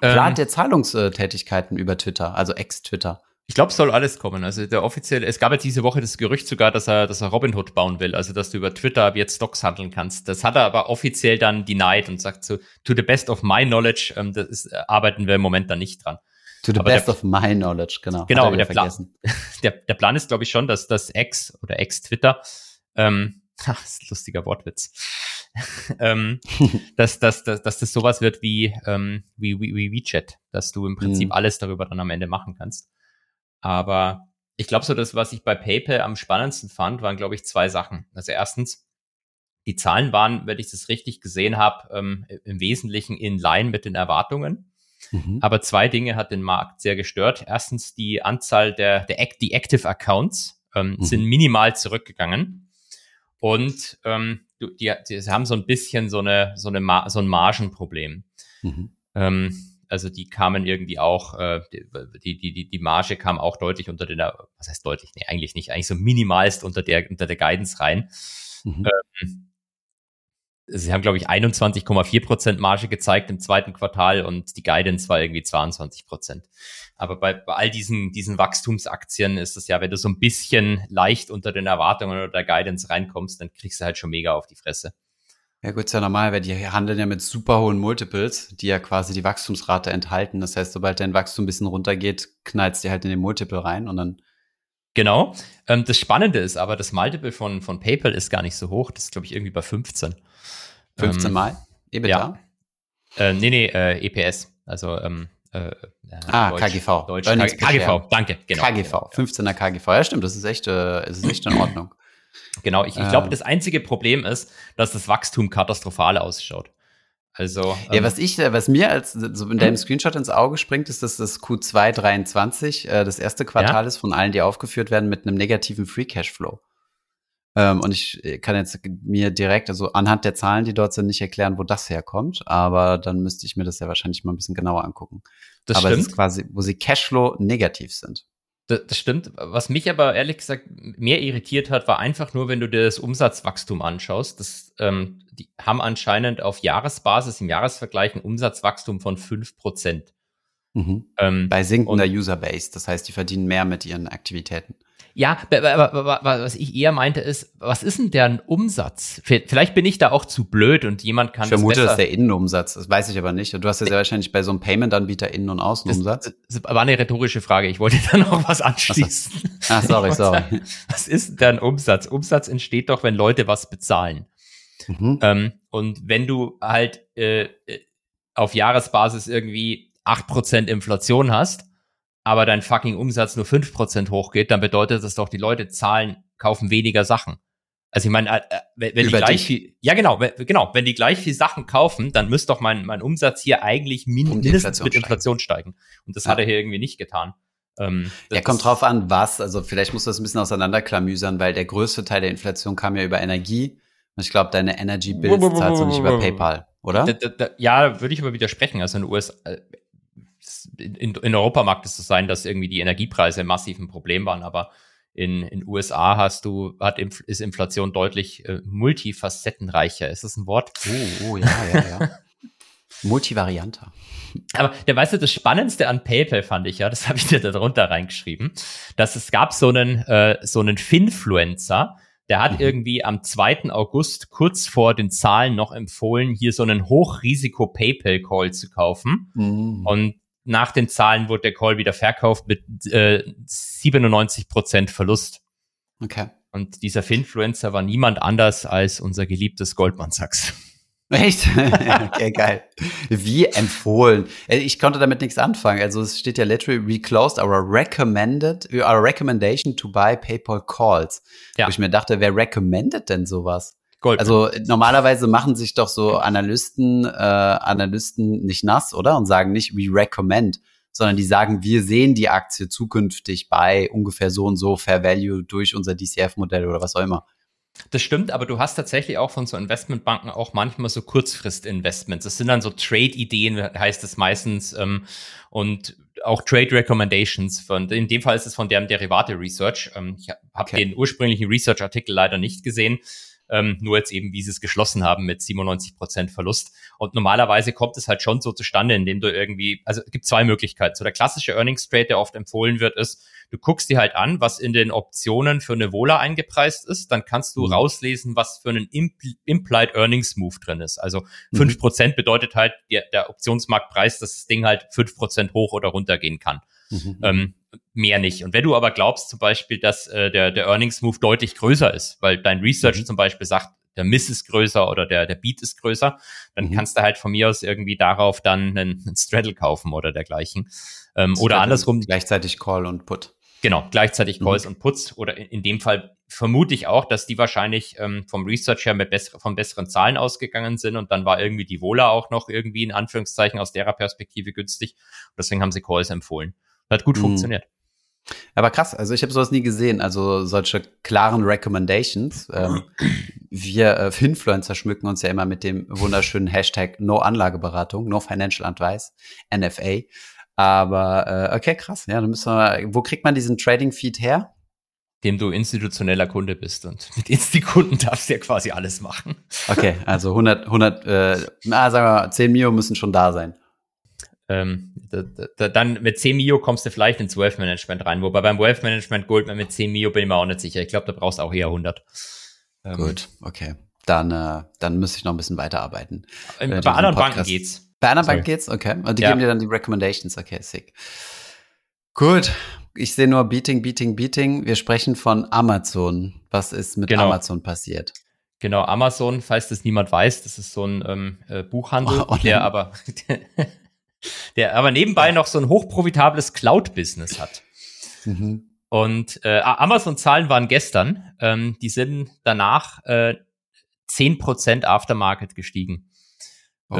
Plan der Zahlungstätigkeiten über Twitter, also ex-Twitter. Ich glaube, es soll alles kommen. Also es gab jetzt diese Woche das Gerücht sogar, dass er Robinhood bauen will, also dass du über Twitter jetzt Stocks handeln kannst. Das hat er aber offiziell dann denied und sagt so, to the best of my knowledge, arbeiten wir im Moment dann nicht dran. To the best of my knowledge, genau. Genau, aber der Plan ist, glaube ich, schon, dass das Ex oder Ex-Twitter, das ist ein lustiger Wortwitz. dass das sowas wird wie WeChat, dass du im Prinzip alles darüber dann am Ende machen kannst. Aber ich glaube so, das, was ich bei PayPal am spannendsten fand, waren, glaube ich, zwei Sachen. Also erstens, die Zahlen waren, wenn ich das richtig gesehen habe, im Wesentlichen in line mit den Erwartungen. Aber zwei Dinge hat den Markt sehr gestört. Erstens, die Anzahl der Active Accounts sind minimal zurückgegangen. Und die haben so ein bisschen so ein Margenproblem. Also die kamen irgendwie auch, die Marge kam auch deutlich unter den, was heißt deutlich? Nee, eigentlich nicht, eigentlich so minimalst unter der Guidance rein. Sie haben, glaube ich, 21,4% Marge gezeigt im zweiten Quartal und die Guidance war irgendwie 22%. Aber bei all diesen Wachstumsaktien ist es ja, wenn du so ein bisschen leicht unter den Erwartungen oder der Guidance reinkommst, dann kriegst du halt schon mega auf die Fresse. Ja gut, ist ja normal, weil die handeln ja mit super hohen Multiples, die ja quasi die Wachstumsrate enthalten. Das heißt, sobald dein Wachstum ein bisschen runtergeht, knallst du halt in den Multiple rein und dann... Genau. Das Spannende ist aber, das Multiple von PayPal ist gar nicht so hoch. Das ist, glaube ich, irgendwie bei 15. 15 Mal? EBITDA? Ja. EPS. Also, KGV. Deutsch. KGV, danke. Genau. KGV, 15er KGV. Ja, stimmt, das ist echt in Ordnung. Genau, ich glaube, das einzige Problem ist, dass das Wachstum katastrophal ausschaut. Also, ja, was mir als so in deinem Screenshot ins Auge springt, ist, dass das Q2 23 das erste Quartal ist von allen, die aufgeführt werden, mit einem negativen Free Cashflow. Und ich kann jetzt mir direkt, also anhand der Zahlen, die dort sind, nicht erklären, wo das herkommt, aber dann müsste ich mir das ja wahrscheinlich mal ein bisschen genauer angucken. Das stimmt. Das ist quasi, wo sie Cashflow negativ sind. Das stimmt. Was mich aber ehrlich gesagt mehr irritiert hat, war einfach nur, wenn du dir das Umsatzwachstum anschaust. Die haben anscheinend auf Jahresbasis im Jahresvergleich ein Umsatzwachstum von 5%. Mhm. Bei sinkender Userbase. Das heißt, die verdienen mehr mit ihren Aktivitäten. Ja, aber was ich eher meinte ist, was ist denn deren Umsatz? Vielleicht bin ich da auch zu blöd und jemand kann das besser. Ich vermute, das ist der Innenumsatz. Das weiß ich aber nicht. Du hast ja sehr wahrscheinlich bei so einem Payment-Anbieter Innen- und Außenumsatz. Das war eine rhetorische Frage. Ich wollte da noch was anschließen. Ach, sorry. Sagen, was ist denn deren Umsatz? Umsatz entsteht doch, wenn Leute was bezahlen. Mhm. Und wenn du halt auf Jahresbasis irgendwie 8% Inflation hast, aber dein fucking Umsatz nur 5% hochgeht, dann bedeutet das doch, die Leute kaufen weniger Sachen. Also ich meine, wenn die gleich viel, ja genau, wenn die gleich viel Sachen kaufen, dann müsste doch mein Umsatz hier eigentlich mindestens mit Inflation steigen. Und das hat er hier irgendwie nicht getan. Kommt drauf an, was. Also vielleicht musst du das ein bisschen auseinanderklamüsern, weil der größte Teil der Inflation kam ja über Energie. Und ich glaube, deine Energy Bills zahlst du nicht über PayPal, oder? Ja, würde ich aber widersprechen. Also in den USA, in Europa mag es so sein, dass irgendwie die Energiepreise massiv ein Problem waren, aber in USA ist Inflation deutlich multifacettenreicher. Ist das ein Wort? Ja. Multivarianter. Aber weißt du, das Spannendste an PayPal fand ich ja, das habe ich dir da drunter reingeschrieben, dass es gab so einen Finfluencer, der hat irgendwie am 2. August kurz vor den Zahlen noch empfohlen, hier so einen Hochrisiko-PayPal-Call zu kaufen. Mhm. Und nach den Zahlen wurde der Call wieder verkauft mit 97% Verlust. Okay. Und dieser Finfluencer war niemand anders als unser geliebtes Goldman Sachs. Echt? Okay, geil. Wie empfohlen. Ich konnte damit nichts anfangen. Also es steht ja literally, we closed our recommendation to buy PayPal calls. Ja. Wo ich mir dachte, wer recommended denn sowas? Goldman. Also normalerweise machen sich doch so Analysten nicht nass, oder? Und sagen nicht, we recommend, sondern die sagen, wir sehen die Aktie zukünftig bei ungefähr so und so Fair Value durch unser DCF-Modell oder was auch immer. Das stimmt, aber du hast tatsächlich auch von so Investmentbanken auch manchmal so Kurzfrist-Investments. Das sind dann so Trade-Ideen, heißt es meistens, und auch Trade-Recommendations. In dem Fall ist es von deren Derivate-Research. Ich habe den ursprünglichen Research-Artikel leider nicht gesehen, nur jetzt eben, wie sie es geschlossen haben mit 97% Verlust. Und normalerweise kommt es halt schon so zustande, indem du irgendwie, also es gibt zwei Möglichkeiten. So der klassische Earnings-Trade, der oft empfohlen wird, ist, du guckst dir halt an, was in den Optionen für eine Vola eingepreist ist, dann kannst du rauslesen, was für einen Implied Earnings Move drin ist. Also 5% bedeutet halt, der Optionsmarktpreis, dass das Ding halt 5% hoch oder runter gehen kann. Mehr nicht. Und wenn du aber glaubst zum Beispiel, dass der Earnings Move deutlich größer ist, weil dein Research zum Beispiel sagt, der Miss ist größer oder der Beat ist größer, dann kannst du halt von mir aus irgendwie darauf dann einen Straddle kaufen oder dergleichen. Oder andersrum. Gleichzeitig Call und Put. Genau, gleichzeitig Calls und Puts. Oder in dem Fall vermute ich auch, dass die wahrscheinlich vom Research her von besseren Zahlen ausgegangen sind und dann war irgendwie die Vola auch noch irgendwie in Anführungszeichen aus derer Perspektive günstig. Und deswegen haben sie Calls empfohlen. Das hat gut funktioniert. Aber krass, also ich habe sowas nie gesehen, also solche klaren Recommendations. Wir Influencer schmücken uns ja immer mit dem wunderschönen Hashtag No Anlageberatung, No Financial Advice, NFA. Aber okay, krass. Ja, dann müssen wir mal, wo kriegt man diesen Trading-Feed her? Dem du institutioneller Kunde bist und mit Insti-Kunden darfst du ja quasi alles machen. Okay, also 10 Mio müssen schon da sein. Dann mit 10 Mio kommst du vielleicht ins Wealth Management rein, wobei beim Wealth Management Goldman mit 10 Mio bin ich mir auch nicht sicher. Ich glaube, da brauchst du auch eher 100. Gut, okay. Dann müsste ich noch ein bisschen weiterarbeiten. Bei anderen Banken geht's. Bei anderen Banken geht's? Okay. Und die geben dir dann die Recommendations. Okay, sick. Gut. Ich sehe nur Beating. Wir sprechen von Amazon. Was ist mit Amazon passiert? Genau, Amazon, falls das niemand weiß, das ist so ein Buchhandel, der aber nebenbei noch so ein hochprofitables Cloud-Business hat. Und Amazon-Zahlen waren gestern. Die sind danach 10% Aftermarket gestiegen. Oh.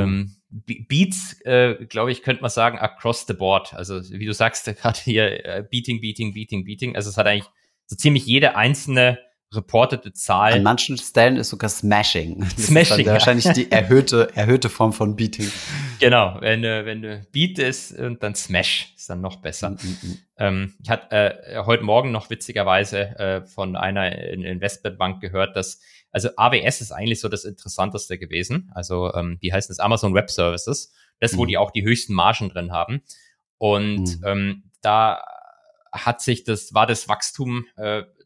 Beats, glaube ich, könnte man sagen, across the board. Also wie du sagst, gerade hier Beating. Also es hat eigentlich so ziemlich jede einzelne reportete Zahl. An manchen Stellen ist sogar Smashing. Smashing, ja. Wahrscheinlich die erhöhte Form von Beating. Genau, wenn Beat ist und dann Smash ist dann noch besser. Ich hatte heute Morgen noch witzigerweise von einer Investmentbank gehört, dass, also AWS ist eigentlich so das Interessanteste gewesen. Also die heißen das Amazon Web Services. Das, wo die auch die höchsten Margen drin haben. Und da hat sich das Wachstum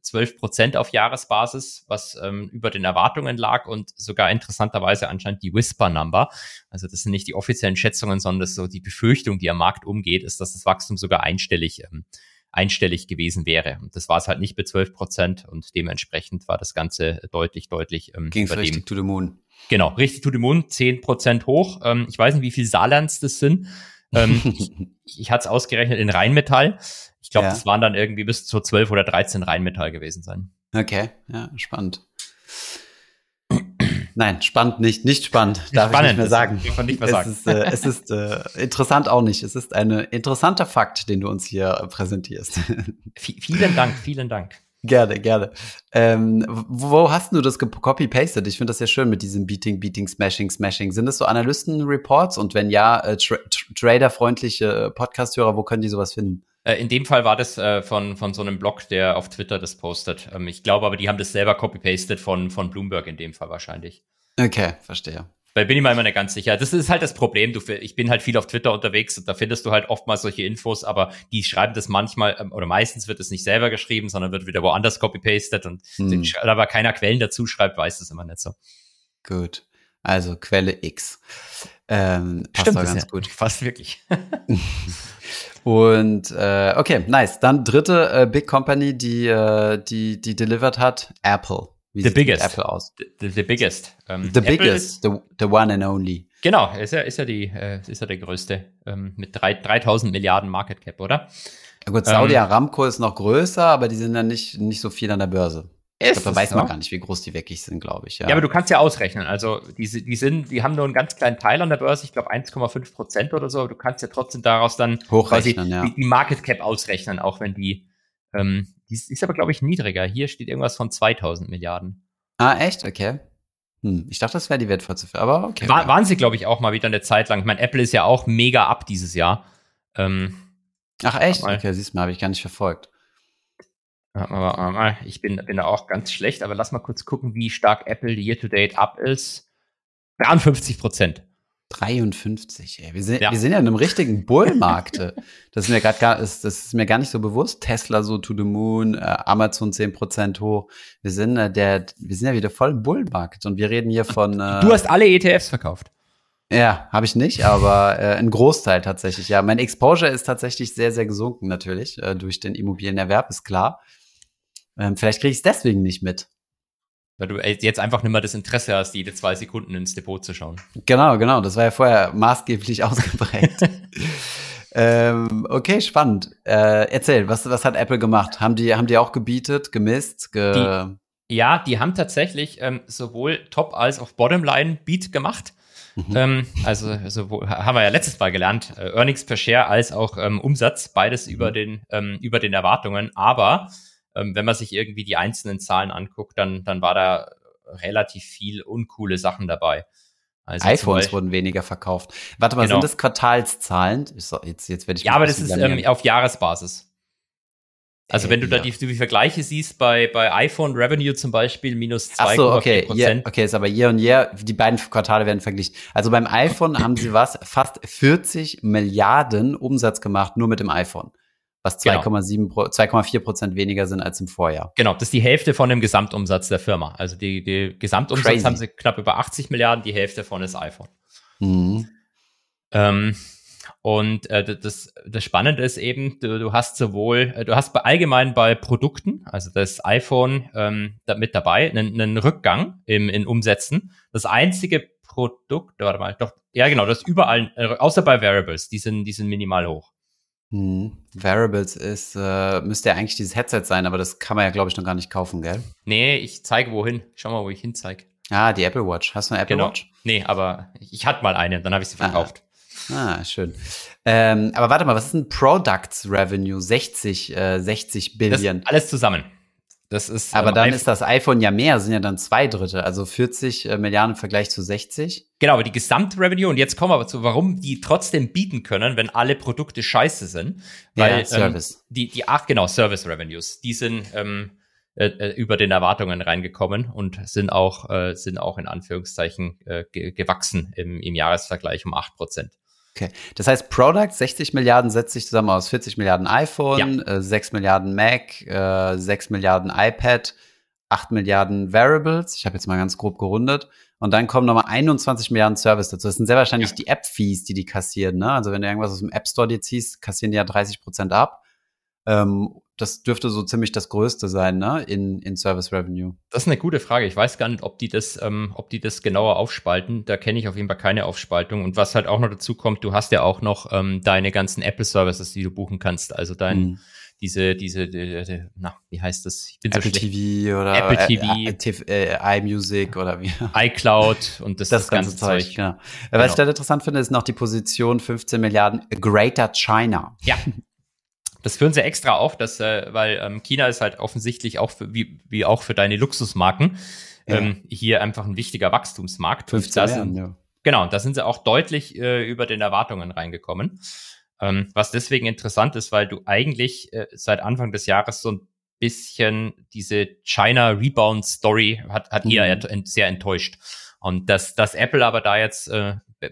12% auf Jahresbasis, was über den Erwartungen lag und sogar interessanterweise anscheinend die Whisper-Number. Also das sind nicht die offiziellen Schätzungen, sondern das ist so die Befürchtung, die am Markt umgeht, ist, dass das Wachstum sogar einstellig gewesen wäre. Und das war es halt nicht bei 12% und dementsprechend war das Ganze deutlich ging über richtig to the moon. Genau, richtig to the moon, 10% hoch. Ich weiß nicht, wie viel Saarlands das sind. Ich hatte es ausgerechnet in Rheinmetall. Ich glaube, das waren dann irgendwie bis zu 12 oder 13 Rheinmetall gewesen sein. Okay, ja, spannend. Nein, spannend nicht. Nicht spannend, darf spannend, ich nicht mehr sagen. Es ist interessant auch nicht. Es ist ein interessanter Fakt, den du uns hier präsentierst. Vielen Dank. Gerne. Wo hast du das copy-pasted? Ich finde das ja schön mit diesem Beating, Smashing. Sind das so Analysten-Reports? Und wenn ja, traderfreundliche Podcast-Hörer, wo können die sowas finden? In dem Fall war das von so einem Blog, der auf Twitter das postet. Ich glaube aber, die haben das selber copy-pasted von Bloomberg in dem Fall wahrscheinlich. Okay, verstehe. Weil bin ich mir immer nicht ganz sicher. Das ist halt das Problem. Ich bin halt viel auf Twitter unterwegs und da findest du halt oftmals solche Infos, aber die schreiben das manchmal oder meistens wird es nicht selber geschrieben, sondern wird wieder woanders copy-pasted und da aber keiner Quellen dazu schreibt, weiß das immer nicht so. Gut. Also Quelle X. Passt stimmt, ganz gut. Fast wirklich. Und okay, nice. Dann dritte Big Company, die delivered hat, Apple. Wie the biggest. Apple aus? The biggest. The Apple biggest, the one and only. Genau, ist ja der größte mit 3000 Milliarden Market Cap, oder? Ja gut, Saudi Aramco ist noch größer, aber die sind dann nicht so viel an der Börse. Da weiß man gar nicht, wie groß die wirklich sind, glaube ich. Ja. Ja, aber du kannst ja ausrechnen. Also die haben nur einen ganz kleinen Teil an der Börse, ich glaube 1,5% oder so. Aber du kannst ja trotzdem daraus dann hochrechnen, quasi die Market Cap ausrechnen, auch wenn die die ist aber, glaube ich, niedriger. Hier steht irgendwas von 2000 Milliarden. Ah, echt? Okay. Ich dachte, das wäre die Wertvorziffer, aber okay. Waren sie, glaube ich, auch mal wieder eine Zeit lang. Ich meine, Apple ist ja auch mega up dieses Jahr. Ach, echt? Okay, siehst du mal, habe ich gar nicht verfolgt. Ich bin da auch ganz schlecht, aber lass mal kurz gucken, wie stark Apple year-to-date up ist. 53%. 53, ey. Wir sind ja in einem richtigen Bullmarkt. Das ist mir gar nicht so bewusst. Tesla so to the moon, Amazon 10% hoch. Wir sind ja wieder voll im Bullmarkt und wir reden hier von. Du hast alle ETFs verkauft. Ja, habe ich nicht, aber ein Großteil tatsächlich. Ja, mein Exposure ist tatsächlich sehr, sehr gesunken natürlich durch den Immobilienerwerb, ist klar. Vielleicht kriege ich es deswegen nicht mit. Weil du jetzt einfach nicht mehr das Interesse hast, jede 2 Sekunden ins Depot zu schauen. Genau. Das war ja vorher maßgeblich ausgeprägt. Okay, spannend. Erzähl, was hat Apple gemacht? Haben die auch gebietet, gemisst? Die haben tatsächlich sowohl Top- als auch Bottom-Line-Beat gemacht. Also haben wir ja letztes Mal gelernt. Earnings per Share als auch Umsatz, beides über den Erwartungen. Aber wenn man sich irgendwie die einzelnen Zahlen anguckt, dann war da relativ viel uncoole Sachen dabei. Also iPhones wurden weniger verkauft. Warte mal, genau. Sind das Quartalszahlen? Jetzt werde ich. Ja, aber das ist auf Jahresbasis. Also wenn du da die Vergleiche siehst, bei iPhone Revenue zum Beispiel minus 2,4%. Ach so, okay. Okay, ist aber year on year, die beiden Quartale werden verglichen. Also beim iPhone haben sie fast 40 Milliarden Umsatz gemacht, nur mit dem iPhone. Was 2,4% weniger sind als im Vorjahr. Genau, das ist die Hälfte von dem Gesamtumsatz der Firma. Also die Gesamtumsatz crazy. Haben sie knapp über 80 Milliarden, die Hälfte von ist iPhone. Das Spannende ist eben, du hast allgemein bei Produkten, also das iPhone mit dabei, einen Rückgang in Umsätzen. Das einzige Produkt, das ist überall, außer bei Wearables, die sind minimal hoch. Wearables müsste ja eigentlich dieses Headset sein, aber das kann man ja, glaube ich, noch gar nicht kaufen, gell? Nee, ich zeige wohin. Schau mal, wo ich hinzeige. Ah, die Apple Watch. Hast du eine Apple Watch? Nee, aber ich hatte mal eine, dann habe ich sie verkauft. Ah, schön. Aber warte mal, was ist ein Products Revenue? 60 Billion. Das alles zusammen. Das ist, aber dann ist das iPhone ja mehr, sind ja dann 2/3, also 40 Milliarden im Vergleich zu 60. Genau, aber die Gesamtrevenue, und jetzt kommen wir aber zu, warum die trotzdem bieten können, wenn alle Produkte scheiße sind. Weil, ja, Service. Service Revenues, die sind über den Erwartungen reingekommen und sind auch in Anführungszeichen gewachsen im Jahresvergleich um 8%. Okay, das heißt, Product 60 Milliarden setzt sich zusammen aus 40 Milliarden iPhone, ja. 6 Milliarden Mac, 6 Milliarden iPad, 8 Milliarden Variables, ich habe jetzt mal ganz grob gerundet, und dann kommen nochmal 21 Milliarden Service dazu. Das sind sehr wahrscheinlich die App-Fees, die kassieren, ne? Also wenn du irgendwas aus dem App-Store dir ziehst, kassieren die ja 30% ab. Das dürfte so ziemlich das Größte sein, ne, in Service Revenue. Das ist eine gute Frage. Ich weiß gar nicht, ob die das genauer aufspalten. Da kenne ich auf jeden Fall keine Aufspaltung. Und was halt auch noch dazu kommt, du hast ja auch noch deine ganzen Apple-Services, die du buchen kannst. Also wie heißt das? Ich bin Apple so TV oder Apple TV, iMusic oder wie? iCloud und das ganze Zeug. Genau. Was ich da interessant finde, ist noch die Position 15 Milliarden Greater China. Ja. Das führen sie extra auf, weil China ist halt offensichtlich auch für deine Luxusmarken hier einfach ein wichtiger Wachstumsmarkt. 15 Milliarden, ja. Genau, da sind sie auch deutlich über den Erwartungen reingekommen. Was deswegen interessant ist, weil du eigentlich seit Anfang des Jahres so ein bisschen diese China-Rebound-Story hat eher sehr enttäuscht. Und dass Apple aber da jetzt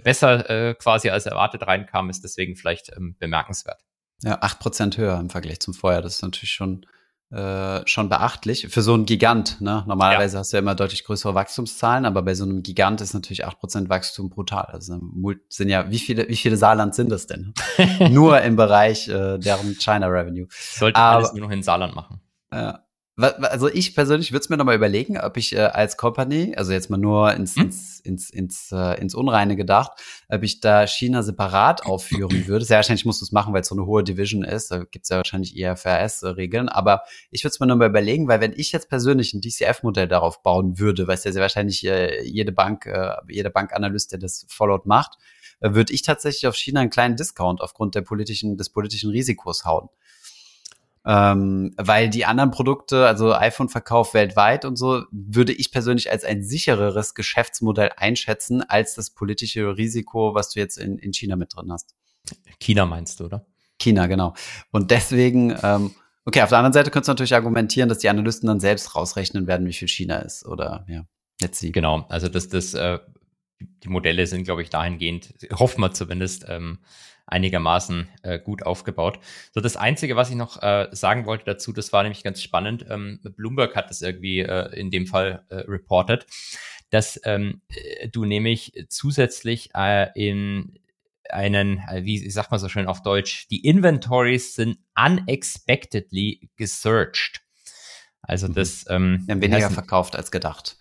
besser quasi als erwartet reinkam, ist deswegen vielleicht bemerkenswert. Ja, 8% höher im Vergleich zum Vorjahr. Das ist natürlich schon beachtlich. Für so einen Gigant, ne? Normalerweise hast du ja immer deutlich größere Wachstumszahlen, aber bei so einem Gigant ist natürlich 8% Wachstum brutal. Also sind ja, wie viele Saarland sind das denn? Nur im Bereich deren China Revenue. Sollte alles nur noch in Saarland machen. Also ich persönlich würde es mir nochmal überlegen, ob ich als Company, also jetzt mal nur ins Unreine gedacht, ob ich da China separat aufführen würde. Sehr wahrscheinlich musst du es machen, weil es so eine hohe Division ist. Da gibt es ja wahrscheinlich IFRS-Regeln. Aber ich würde es mir nochmal überlegen, weil wenn ich jetzt persönlich ein DCF-Modell darauf bauen würde, was ja sehr wahrscheinlich jeder Bankanalyst, der das followed macht, würde ich tatsächlich auf China einen kleinen Discount aufgrund des politischen Risikos hauen. Weil die anderen Produkte, also iPhone-Verkauf weltweit und so, würde ich persönlich als ein sichereres Geschäftsmodell einschätzen, als das politische Risiko, was du jetzt in China mit drin hast. China meinst du, oder? China, genau. Und deswegen, okay, auf der anderen Seite könntest du natürlich argumentieren, dass die Analysten dann selbst rausrechnen werden, wie viel China ist, oder, ja, let's see. Genau, also die Modelle sind, glaube ich, dahingehend, hoffen wir zumindest, einigermaßen gut aufgebaut. So, das Einzige, was ich noch sagen wollte dazu, das war nämlich ganz spannend. Bloomberg hat das irgendwie in dem Fall reported, dass du nämlich zusätzlich in einen, wie sagt man so schön auf Deutsch, die Inventories sind unexpectedly gesurged. Also das... weniger verkauft als gedacht.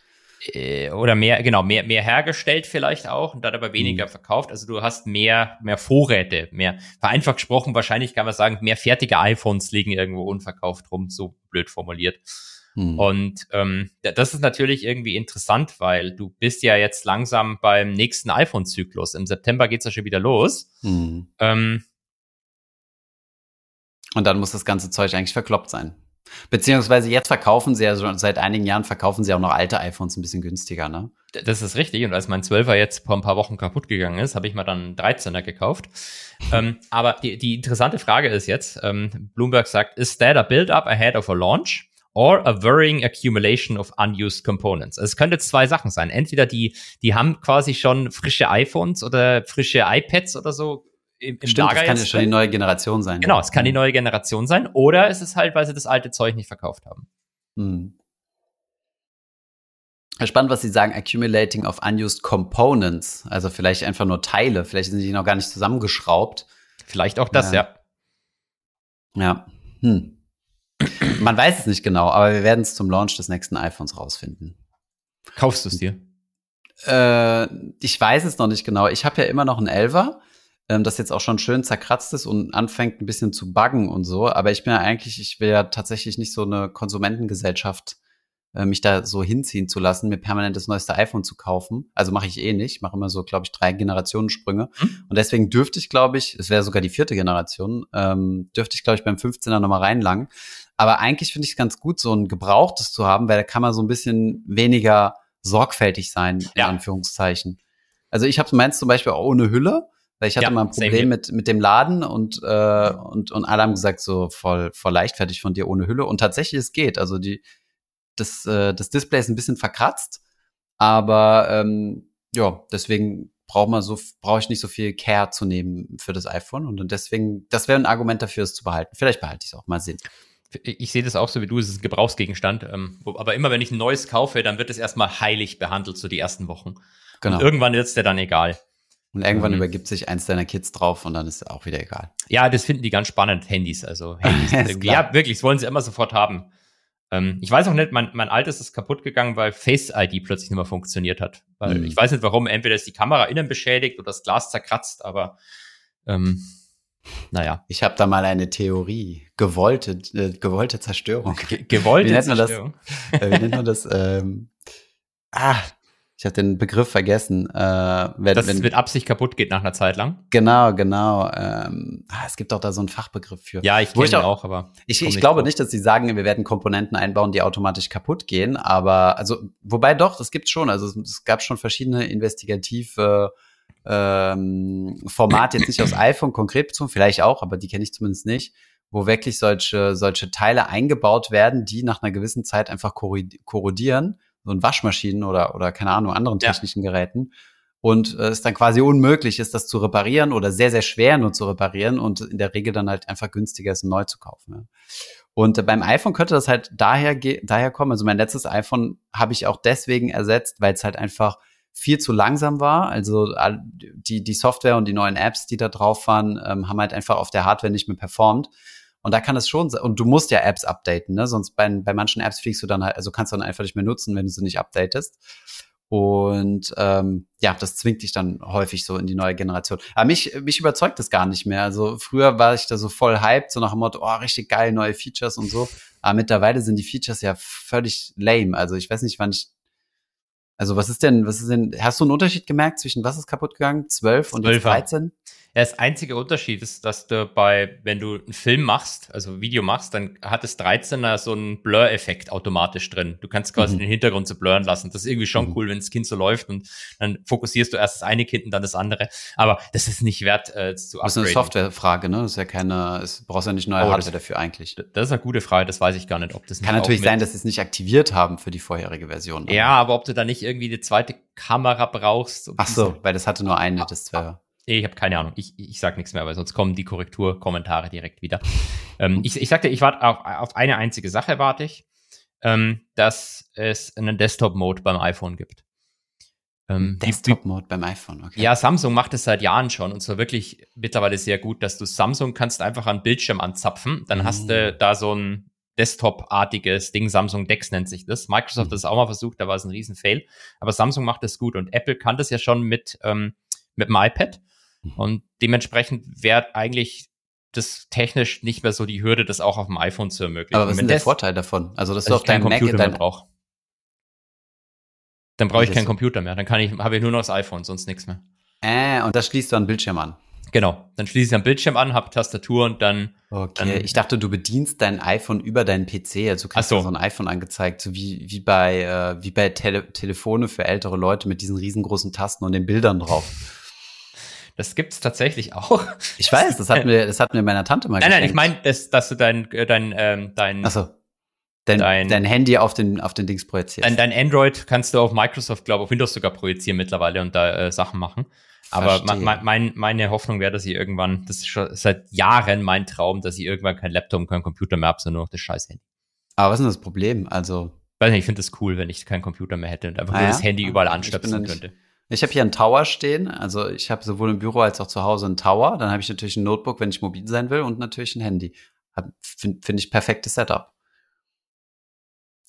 Oder mehr hergestellt vielleicht auch und dann aber weniger verkauft. Also du hast mehr Vorräte, mehr, vereinfacht gesprochen, wahrscheinlich kann man sagen, mehr fertige iPhones liegen irgendwo unverkauft rum, so blöd formuliert. Und das ist natürlich irgendwie interessant, weil du bist ja jetzt langsam beim nächsten iPhone-Zyklus. Im September geht's ja schon wieder los. Und dann muss das ganze Zeug eigentlich verkloppt sein. Beziehungsweise jetzt verkaufen sie ja schon, seit einigen Jahren verkaufen sie auch noch alte iPhones ein bisschen günstiger, ne? Das ist richtig. Und als mein 12er jetzt vor ein paar Wochen kaputt gegangen ist, habe ich mal dann einen 13er gekauft. Aber die interessante Frage ist jetzt, Bloomberg sagt, is that a build-up ahead of a launch or a worrying accumulation of unused components? Also es könnte jetzt zwei Sachen sein. Entweder die haben quasi schon frische iPhones oder frische iPads oder so. Stimmt, das kann ja schon die neue Generation sein. Genau, es kann die neue Generation sein. Oder es ist halt, weil sie das alte Zeug nicht verkauft haben. Spannend, was sie sagen, accumulating of unused components. Also vielleicht einfach nur Teile. Vielleicht sind die noch gar nicht zusammengeschraubt. Vielleicht auch das, ja. Man weiß es nicht genau, aber wir werden es zum Launch des nächsten iPhones rausfinden. Kaufst du es dir? Ich weiß es noch nicht genau. Ich habe ja immer noch einen 11er. Das jetzt auch schon schön zerkratzt ist und anfängt ein bisschen zu buggen und so. Aber ich will ja tatsächlich nicht so eine Konsumentengesellschaft mich da so hinziehen zu lassen, mir permanent das neueste iPhone zu kaufen. Also mache ich eh nicht. Ich mache immer so, glaube ich, 3 Generationensprünge. Und deswegen dürfte ich, glaube ich, es wäre sogar die 4. Generation, dürfte ich, glaube ich, beim 15er nochmal reinlangen. Aber eigentlich finde ich es ganz gut, so ein Gebrauchtes zu haben, weil da kann man so ein bisschen weniger sorgfältig sein, in Anführungszeichen. Also ich habe meins zum Beispiel auch ohne Hülle, weil ich hatte mal ein Problem mit dem Laden und alle haben gesagt, so voll leichtfertig von dir ohne Hülle. Und tatsächlich, es geht. Also das Display ist ein bisschen verkratzt, aber deswegen brauche ich nicht so viel Care zu nehmen für das iPhone und deswegen, das wäre ein Argument dafür, es zu behalten. Vielleicht behalte ich es auch, mal sehen. Ich sehe das auch so wie du, es ist ein Gebrauchsgegenstand, aber immer wenn ich ein neues kaufe, dann wird es erstmal heilig behandelt, so die ersten Wochen. Genau. Und irgendwann wird es dir dann egal. Und irgendwann übergibt sich eins deiner Kids drauf und dann ist es auch wieder egal. Ja, das finden die ganz spannend, Handys. Also Handys. Ja, wirklich, das wollen sie immer sofort haben. Ich weiß auch nicht, mein altes ist kaputt gegangen, weil Face ID plötzlich nicht mehr funktioniert hat. Weil ich weiß nicht warum, entweder ist die Kamera innen beschädigt oder das Glas zerkratzt, aber naja. Ich habe da mal eine Theorie. Gewollte Zerstörung. Gewollte Zerstörung. Wie nennt man das? Ich habe den Begriff vergessen. Dass es mit Absicht kaputt geht nach einer Zeit lang? Genau. Es gibt auch da so einen Fachbegriff für. Ja, ich kenne den auch, aber... Ich glaube nicht, dass sie sagen, wir werden Komponenten einbauen, die automatisch kaputt gehen. Aber, also, wobei doch, das gibt's schon. Also, es gab schon verschiedene investigative Formate, jetzt nicht aus iPhone konkret bezogen, vielleicht auch, aber die kenne ich zumindest nicht, wo wirklich solche Teile eingebaut werden, die nach einer gewissen Zeit einfach korrodieren. So ein Waschmaschinen oder keine Ahnung, anderen technischen Geräten. Und es dann quasi unmöglich ist, das zu reparieren oder sehr, sehr schwer nur zu reparieren und in der Regel dann halt einfach günstiger ist, neu zu kaufen. Ja. Und beim iPhone könnte das halt daher kommen. Also mein letztes iPhone habe ich auch deswegen ersetzt, weil es halt einfach viel zu langsam war. Also die Software und die neuen Apps, die da drauf waren, haben halt einfach auf der Hardware nicht mehr performt. Und da kann es schon sein. Und du musst ja Apps updaten, ne? Sonst bei manchen Apps fliegst du dann halt, also kannst du dann einfach nicht mehr nutzen, wenn du sie nicht updatest. Und das zwingt dich dann häufig so in die neue Generation. Aber mich überzeugt das gar nicht mehr. Also früher war ich da so voll hyped, so nach dem Motto, oh, richtig geil, neue Features und so. Aber mittlerweile sind die Features ja völlig lame. Also ich weiß nicht, also was ist denn, hast du einen Unterschied gemerkt zwischen was ist kaputt gegangen, 12 und 13? Ja, das einzige Unterschied ist, dass du wenn du einen Film machst, also Video machst, dann hat das 13er so einen Blur-Effekt automatisch drin. Du kannst quasi den Hintergrund so blurren lassen. Das ist irgendwie schon cool, wenn das Kind so läuft und dann fokussierst du erst das eine Kind und dann das andere. Aber das ist nicht wert zu upgraden. Das ist eine Softwarefrage, ne? Das ist ja brauchst ja nicht neue Hardware dafür eigentlich. Das ist eine gute Frage, das weiß ich gar nicht, ob das kann natürlich sein, dass sie es nicht aktiviert haben für die vorherige Version. Ja, aber ob du da nicht irgendwie die zweite Kamera brauchst. Ach so, weil das hatte nur eine, das war... Ich habe keine Ahnung, ich sag nichts mehr, weil sonst kommen die Korrekturkommentare direkt wieder. Ich sagte, ich warte auf eine einzige Sache, dass es einen Desktop-Mode beim iPhone gibt. Desktop-Mode beim iPhone, okay. Ja, Samsung macht es seit Jahren schon und zwar wirklich mittlerweile sehr gut, dass du Samsung kannst einfach an Bildschirm anzapfen, dann hast du da so ein Desktop-artiges Ding, Samsung DeX nennt sich das. Microsoft hat das auch mal versucht, da war es ein Riesen-Fail, aber Samsung macht das gut und Apple kann das ja schon mit dem iPad. Und dementsprechend wäre eigentlich das technisch nicht mehr so die Hürde, das auch auf dem iPhone zu ermöglichen. Aber was ist denn der Vorteil davon? Also, dass du auch deinen Computer mehr brauchst. Dann brauche ich keinen Computer mehr. Dann habe ich nur noch das iPhone, sonst nichts mehr. Und das schließt du an den Bildschirm an? Genau. Dann schließe ich am Bildschirm an, habe Tastatur und dann... Okay, ich dachte, du bedienst dein iPhone über deinen PC. Also kriegst du so ein iPhone angezeigt, so wie bei Telefone für ältere Leute mit diesen riesengroßen Tasten und den Bildern drauf. Das gibt's tatsächlich auch. Ich weiß, das hat mir meiner Tante mal geschenkt. Nein, ich meine, dass du dein Handy auf den Dings projizierst. Dein Android kannst du auf Microsoft, glaube ich, auf Windows sogar projizieren mittlerweile und da Sachen machen. Aber meine Hoffnung wäre, dass ich irgendwann, das ist schon seit Jahren mein Traum, dass ich irgendwann kein Laptop und keinen Computer mehr habe, sondern nur noch das scheiß Handy. Aber was ist denn das Problem? Also, weiß nicht, ich finde es cool, wenn ich keinen Computer mehr hätte und einfach nur das Handy überall anstöpseln könnte. Ich habe hier einen Tower stehen, also ich habe sowohl im Büro als auch zu Hause einen Tower. Dann habe ich natürlich ein Notebook, wenn ich mobil sein will und natürlich ein Handy. Finde ich perfektes Setup.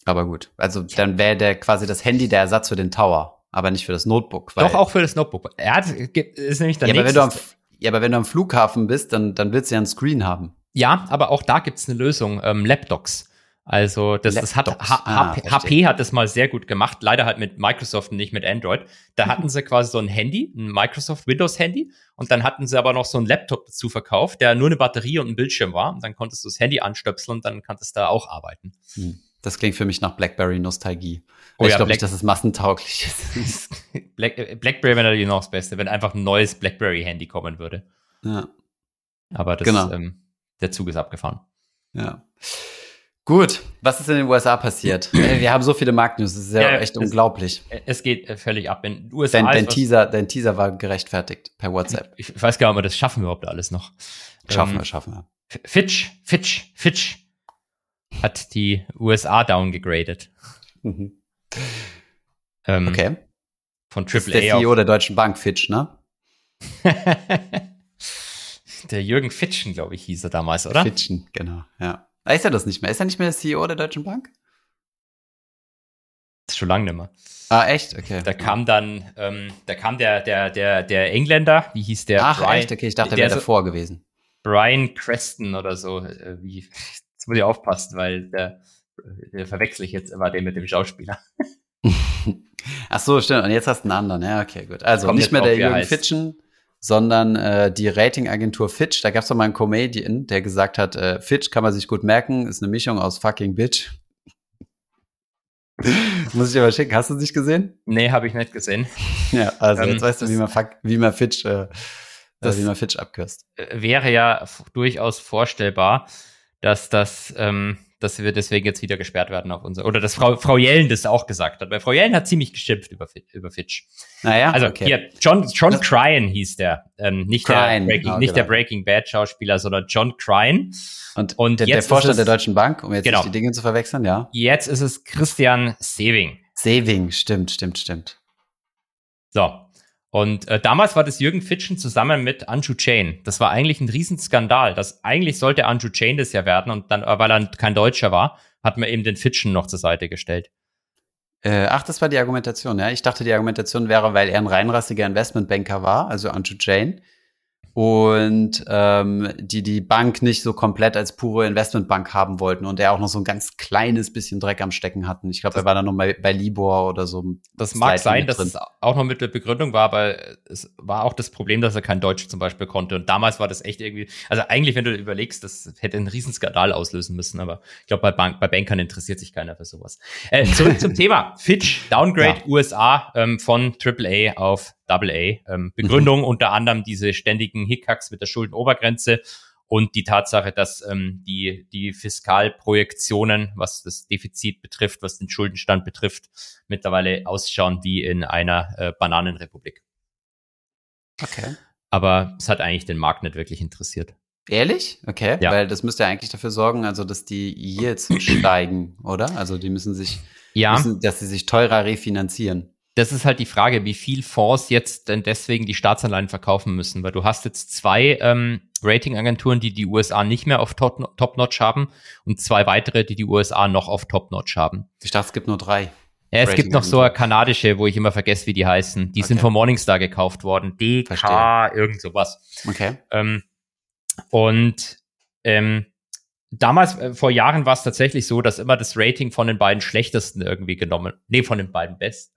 Aber gut, also dann wäre der quasi das Handy der Ersatz für den Tower, aber nicht für das Notebook. Weil, doch, auch für das Notebook. Ja, das ist nämlich der nächste. Aber wenn du am Flughafen bist, dann willst du ja einen Screen haben. Ja, aber auch da gibt es eine Lösung, Lapdocs. Also das hat HP hat das mal sehr gut gemacht, leider halt mit Microsoft und nicht mit Android. Da hatten sie quasi so ein Handy, ein Microsoft Windows Handy, und dann hatten sie aber noch so einen Laptop dazu verkauft, der nur eine Batterie und ein Bildschirm war, und dann konntest du das Handy anstöpseln und dann konntest du da auch arbeiten. Das klingt für mich nach BlackBerry-Nostalgie. Oh, ich glaube nicht, dass es massentauglich ist. BlackBerry wäre natürlich noch das Beste, wenn einfach ein neues BlackBerry-Handy kommen würde. Ja. Aber das, genau. Der Zug ist abgefahren. Ja. Gut, was ist in den USA passiert? Wir haben so viele Marktnews, das ist ja echt unglaublich. Es geht völlig ab. In den USA dein Teaser war gerechtfertigt per WhatsApp. Ich weiß gar nicht, ob wir das schaffen überhaupt alles noch. Schaffen wir. Fitch hat die USA downgegradet. Mhm. Okay. Von AAA auf. Der CEO der Deutschen Bank, Fitch, ne? Der Jürgen Fitschen, glaube ich, hieß er damals, oder? Fitschen, genau, ja. Ist er das nicht mehr? Ist er nicht mehr der CEO der Deutschen Bank? Das ist schon lange nicht mehr. Ah, echt? Okay. Da kam dann, der Engländer, wie hieß der? Ach, Brian, echt? Okay, ich dachte, der wäre davor gewesen. Brian Creston oder so. Jetzt muss ich aufpassen, weil der verwechsel ich jetzt immer den mit dem Schauspieler. Ach so, stimmt. Und jetzt hast du einen anderen. Ja, okay, gut. Also nicht mehr der Jürgen Fitschen, sondern die Ratingagentur Fitch. Da gab es doch mal einen Comedian, der gesagt hat, Fitch kann man sich gut merken, ist eine Mischung aus fucking Bitch. Muss ich dir mal schicken. Hast du es nicht gesehen? Nee, habe ich nicht gesehen. Ja, also jetzt weißt du, wie man Fitch abkürzt. Wäre ja durchaus vorstellbar, dass das, dass wir deswegen jetzt wieder gesperrt werden auf unser, oder dass Frau Yellen das auch gesagt hat, weil Frau Yellen hat ziemlich geschimpft über Fitch. Naja, also okay. Hier, John Cryan hieß der, der Breaking Bad Schauspieler, sondern John Cryan. Und der Vorstand der Deutschen Bank, um jetzt nicht die Dinge zu verwechseln, ja. Jetzt ist es Christian Sewing. Sewing, stimmt. So. Und damals war das Jürgen Fitschen zusammen mit Andrew Chain. Das war eigentlich ein Riesenskandal. Eigentlich sollte Andrew Chain das ja werden. Und dann, weil er kein Deutscher war, hat man eben den Fitschen noch zur Seite gestellt. Das war die Argumentation, ja. Ich dachte, die Argumentation wäre, weil er ein reinrassiger Investmentbanker war, also Andrew Chain. Und die Bank nicht so komplett als pure Investmentbank haben wollten und er auch noch so ein ganz kleines bisschen Dreck am Stecken hatten. Ich glaube, er war dann noch bei Libor oder so. Das mag sein, dass es auch noch mit der Begründung war, aber es war auch das Problem, dass er kein Deutsch zum Beispiel konnte. Und damals war das echt irgendwie, also eigentlich, wenn du überlegst, das hätte einen Riesenskandal auslösen müssen, aber ich glaube, bei Bankern interessiert sich keiner für sowas. Zurück zum Thema. Fitch, Downgrade USA von AAA auf AA. Begründung unter anderem diese ständigen Hickhacks mit der Schuldenobergrenze und die Tatsache, dass die Fiskalprojektionen, was das Defizit betrifft, was den Schuldenstand betrifft, mittlerweile ausschauen wie in einer Bananenrepublik. Okay. Aber es hat eigentlich den Markt nicht wirklich interessiert. Ehrlich? Okay, ja. Weil das müsste ja eigentlich dafür sorgen, also dass die jetzt steigen, oder? Also die müssen, dass sie sich teurer refinanzieren. Das ist halt die Frage, wie viel Fonds jetzt denn deswegen die Staatsanleihen verkaufen müssen, weil du hast jetzt zwei Ratingagenturen, die USA nicht mehr auf Top-Notch haben und zwei weitere, die USA noch auf Top-Notch haben. Ich dachte, es gibt nur drei. Ja, es gibt noch so eine kanadische, wo ich immer vergesse, wie die heißen. Die sind von Morningstar gekauft worden. DK, irgend sowas. Okay. Damals, vor Jahren, war es tatsächlich so, dass immer das Rating von den beiden Schlechtesten irgendwie von den beiden Besten,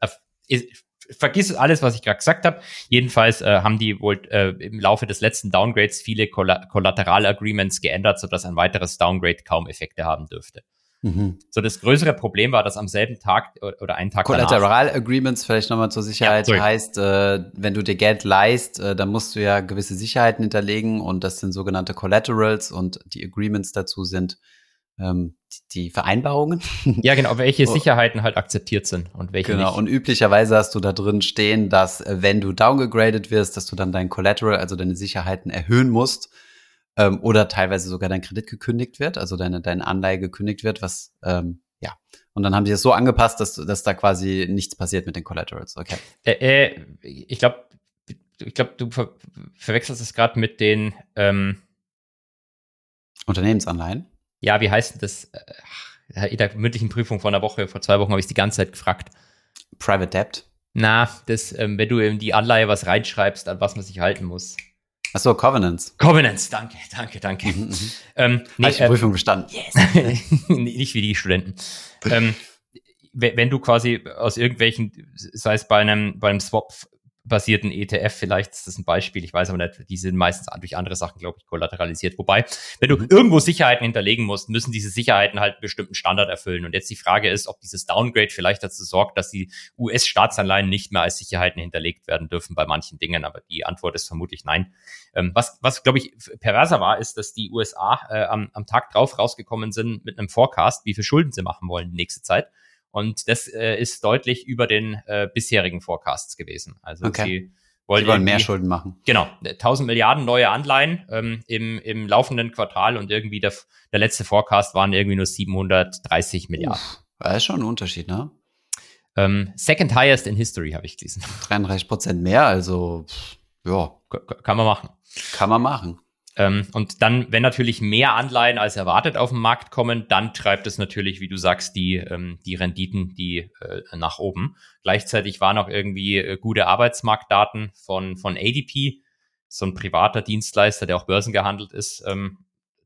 vergiss alles, was ich gerade gesagt habe. Jedenfalls haben die wohl im Laufe des letzten Downgrades viele Collateral-Agreements geändert, sodass ein weiteres Downgrade kaum Effekte haben dürfte. Mhm. So, das größere Problem war, dass am selben Tag oder einen Tag danach... Collateral-Agreements, vielleicht nochmal zur Sicherheit, heißt, wenn du dir Geld leihst, dann musst du ja gewisse Sicherheiten hinterlegen und das sind sogenannte Collaterals und die Agreements dazu sind die Vereinbarungen. Ja, genau, welche Sicherheiten halt akzeptiert sind und welche nicht. Genau, und üblicherweise hast du da drin stehen, dass wenn du downgegradet wirst, dass du dann dein Collateral, also deine Sicherheiten erhöhen musst oder teilweise sogar dein Kredit gekündigt wird, also deine Anleihe gekündigt wird, was, Und dann haben sie das so angepasst, dass da quasi nichts passiert mit den Collaterals, okay. Ich glaube, du verwechselst es gerade mit den Unternehmensanleihen. Ja, wie heißt denn das? In der mündlichen Prüfung vor 2 Wochen, habe ich es die ganze Zeit gefragt. Private Debt? Na, das, wenn du in die Anleihe was reinschreibst, an was man sich halten muss. Achso, Covenants. Covenants, danke. Nee, ich die Prüfung bestanden. Yes. Nicht wie die Studenten. Wenn du quasi aus irgendwelchen, sei es bei einem Swap-basierten ETF, vielleicht ist das ein Beispiel, ich weiß aber nicht, die sind meistens durch andere Sachen, glaube ich, kollateralisiert. Wobei, wenn du irgendwo Sicherheiten hinterlegen musst, müssen diese Sicherheiten halt einen bestimmten Standard erfüllen. Und jetzt die Frage ist, ob dieses Downgrade vielleicht dazu sorgt, dass die US-Staatsanleihen nicht mehr als Sicherheiten hinterlegt werden dürfen bei manchen Dingen. Aber die Antwort ist vermutlich nein. Was glaube ich, perverser war, ist, dass die USA am Tag drauf rausgekommen sind mit einem Forecast, wie viel Schulden sie machen wollen die nächste Zeit. Und das ist deutlich über den bisherigen Forecasts gewesen. Also okay. Sie wollen mehr Schulden machen. Genau, 1000 Milliarden neue Anleihen im laufenden Quartal und irgendwie der letzte Forecast waren irgendwie nur 730 Milliarden. Das ist schon ein Unterschied, ne? Second highest in history, habe ich gelesen. 33% mehr, also ja. Kann man machen. Und dann, wenn natürlich mehr Anleihen als erwartet auf den Markt kommen, dann treibt es natürlich, wie du sagst, die Renditen, nach oben. Gleichzeitig waren auch irgendwie gute Arbeitsmarktdaten von ADP, so ein privater Dienstleister, der auch börsengehandelt ist.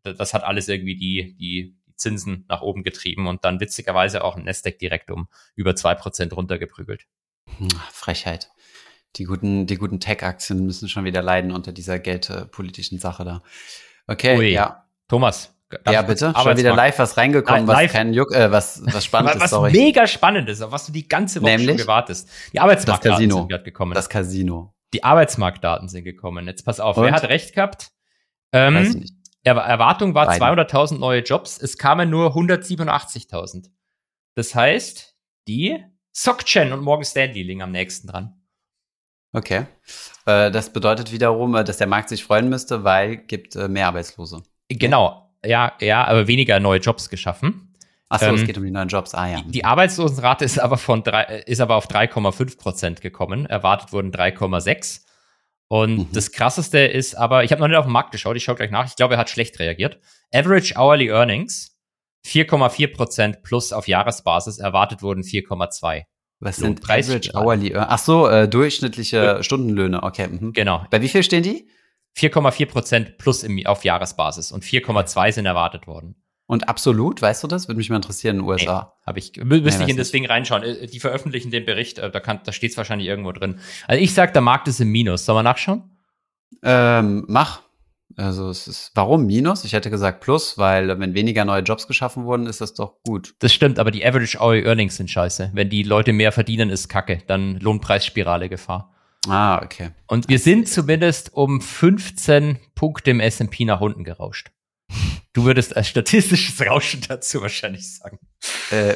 Das hat alles irgendwie die Zinsen nach oben getrieben und dann witzigerweise auch ein Nasdaq direkt um über 2% runtergeprügelt. Frechheit. Die guten Tech-Aktien müssen schon wieder leiden unter dieser geldpolitischen Sache da. Okay, ui. Ja. Thomas. Ja, bitte. Schon wieder live was reingekommen, was kein Juck, was Spannendes. Was mega Spannendes, auf was du die ganze Woche schon gewartest. Die Arbeitsmarktdaten sind gerade gekommen. Das Casino. Die Arbeitsmarktdaten sind gekommen. Jetzt pass auf, und? Wer hat recht gehabt? Weiß nicht. Erwartung war 200.000 neue Jobs. Es kamen nur 187.000. Das heißt, die SocGen und Morgan Stanley liegen am nächsten dran. Okay. Das bedeutet wiederum, dass der Markt sich freuen müsste, weil gibt mehr Arbeitslose. Genau. Ja, aber weniger neue Jobs geschaffen. Achso, es geht um die neuen Jobs. Ah, ja. Die Arbeitslosenrate ist aber auf 3,5% gekommen. Erwartet wurden 3,6. Und das Krasseste ist aber, ich habe noch nicht auf den Markt geschaut, ich schaue gleich nach. Ich glaube, er hat schlecht reagiert. Average Hourly Earnings 4,4% plus auf Jahresbasis. Erwartet wurden 4,2%. Was sind Average Hourly? Achso, durchschnittliche Stundenlöhne. Okay. Genau. Bei wie viel stehen die? 4,4% plus auf Jahresbasis und 4,2 sind erwartet worden. Und absolut, weißt du das? Würde mich mal interessieren in den USA. Nee, müsste ich in das Ding reinschauen. Die veröffentlichen den Bericht, da steht es wahrscheinlich irgendwo drin. Also ich sag, der Markt ist im Minus. Sollen wir nachschauen? Mach. Also es ist, warum Minus? Ich hätte gesagt Plus, weil wenn weniger neue Jobs geschaffen wurden, ist das doch gut. Das stimmt, aber die Average Hourly Earnings sind scheiße. Wenn die Leute mehr verdienen, ist Kacke. Dann Lohnpreisspirale Gefahr. Ah, okay. Und wir sind zumindest um 15 Punkte im S&P nach unten gerauscht. Du würdest als statistisches Rauschen dazu wahrscheinlich sagen.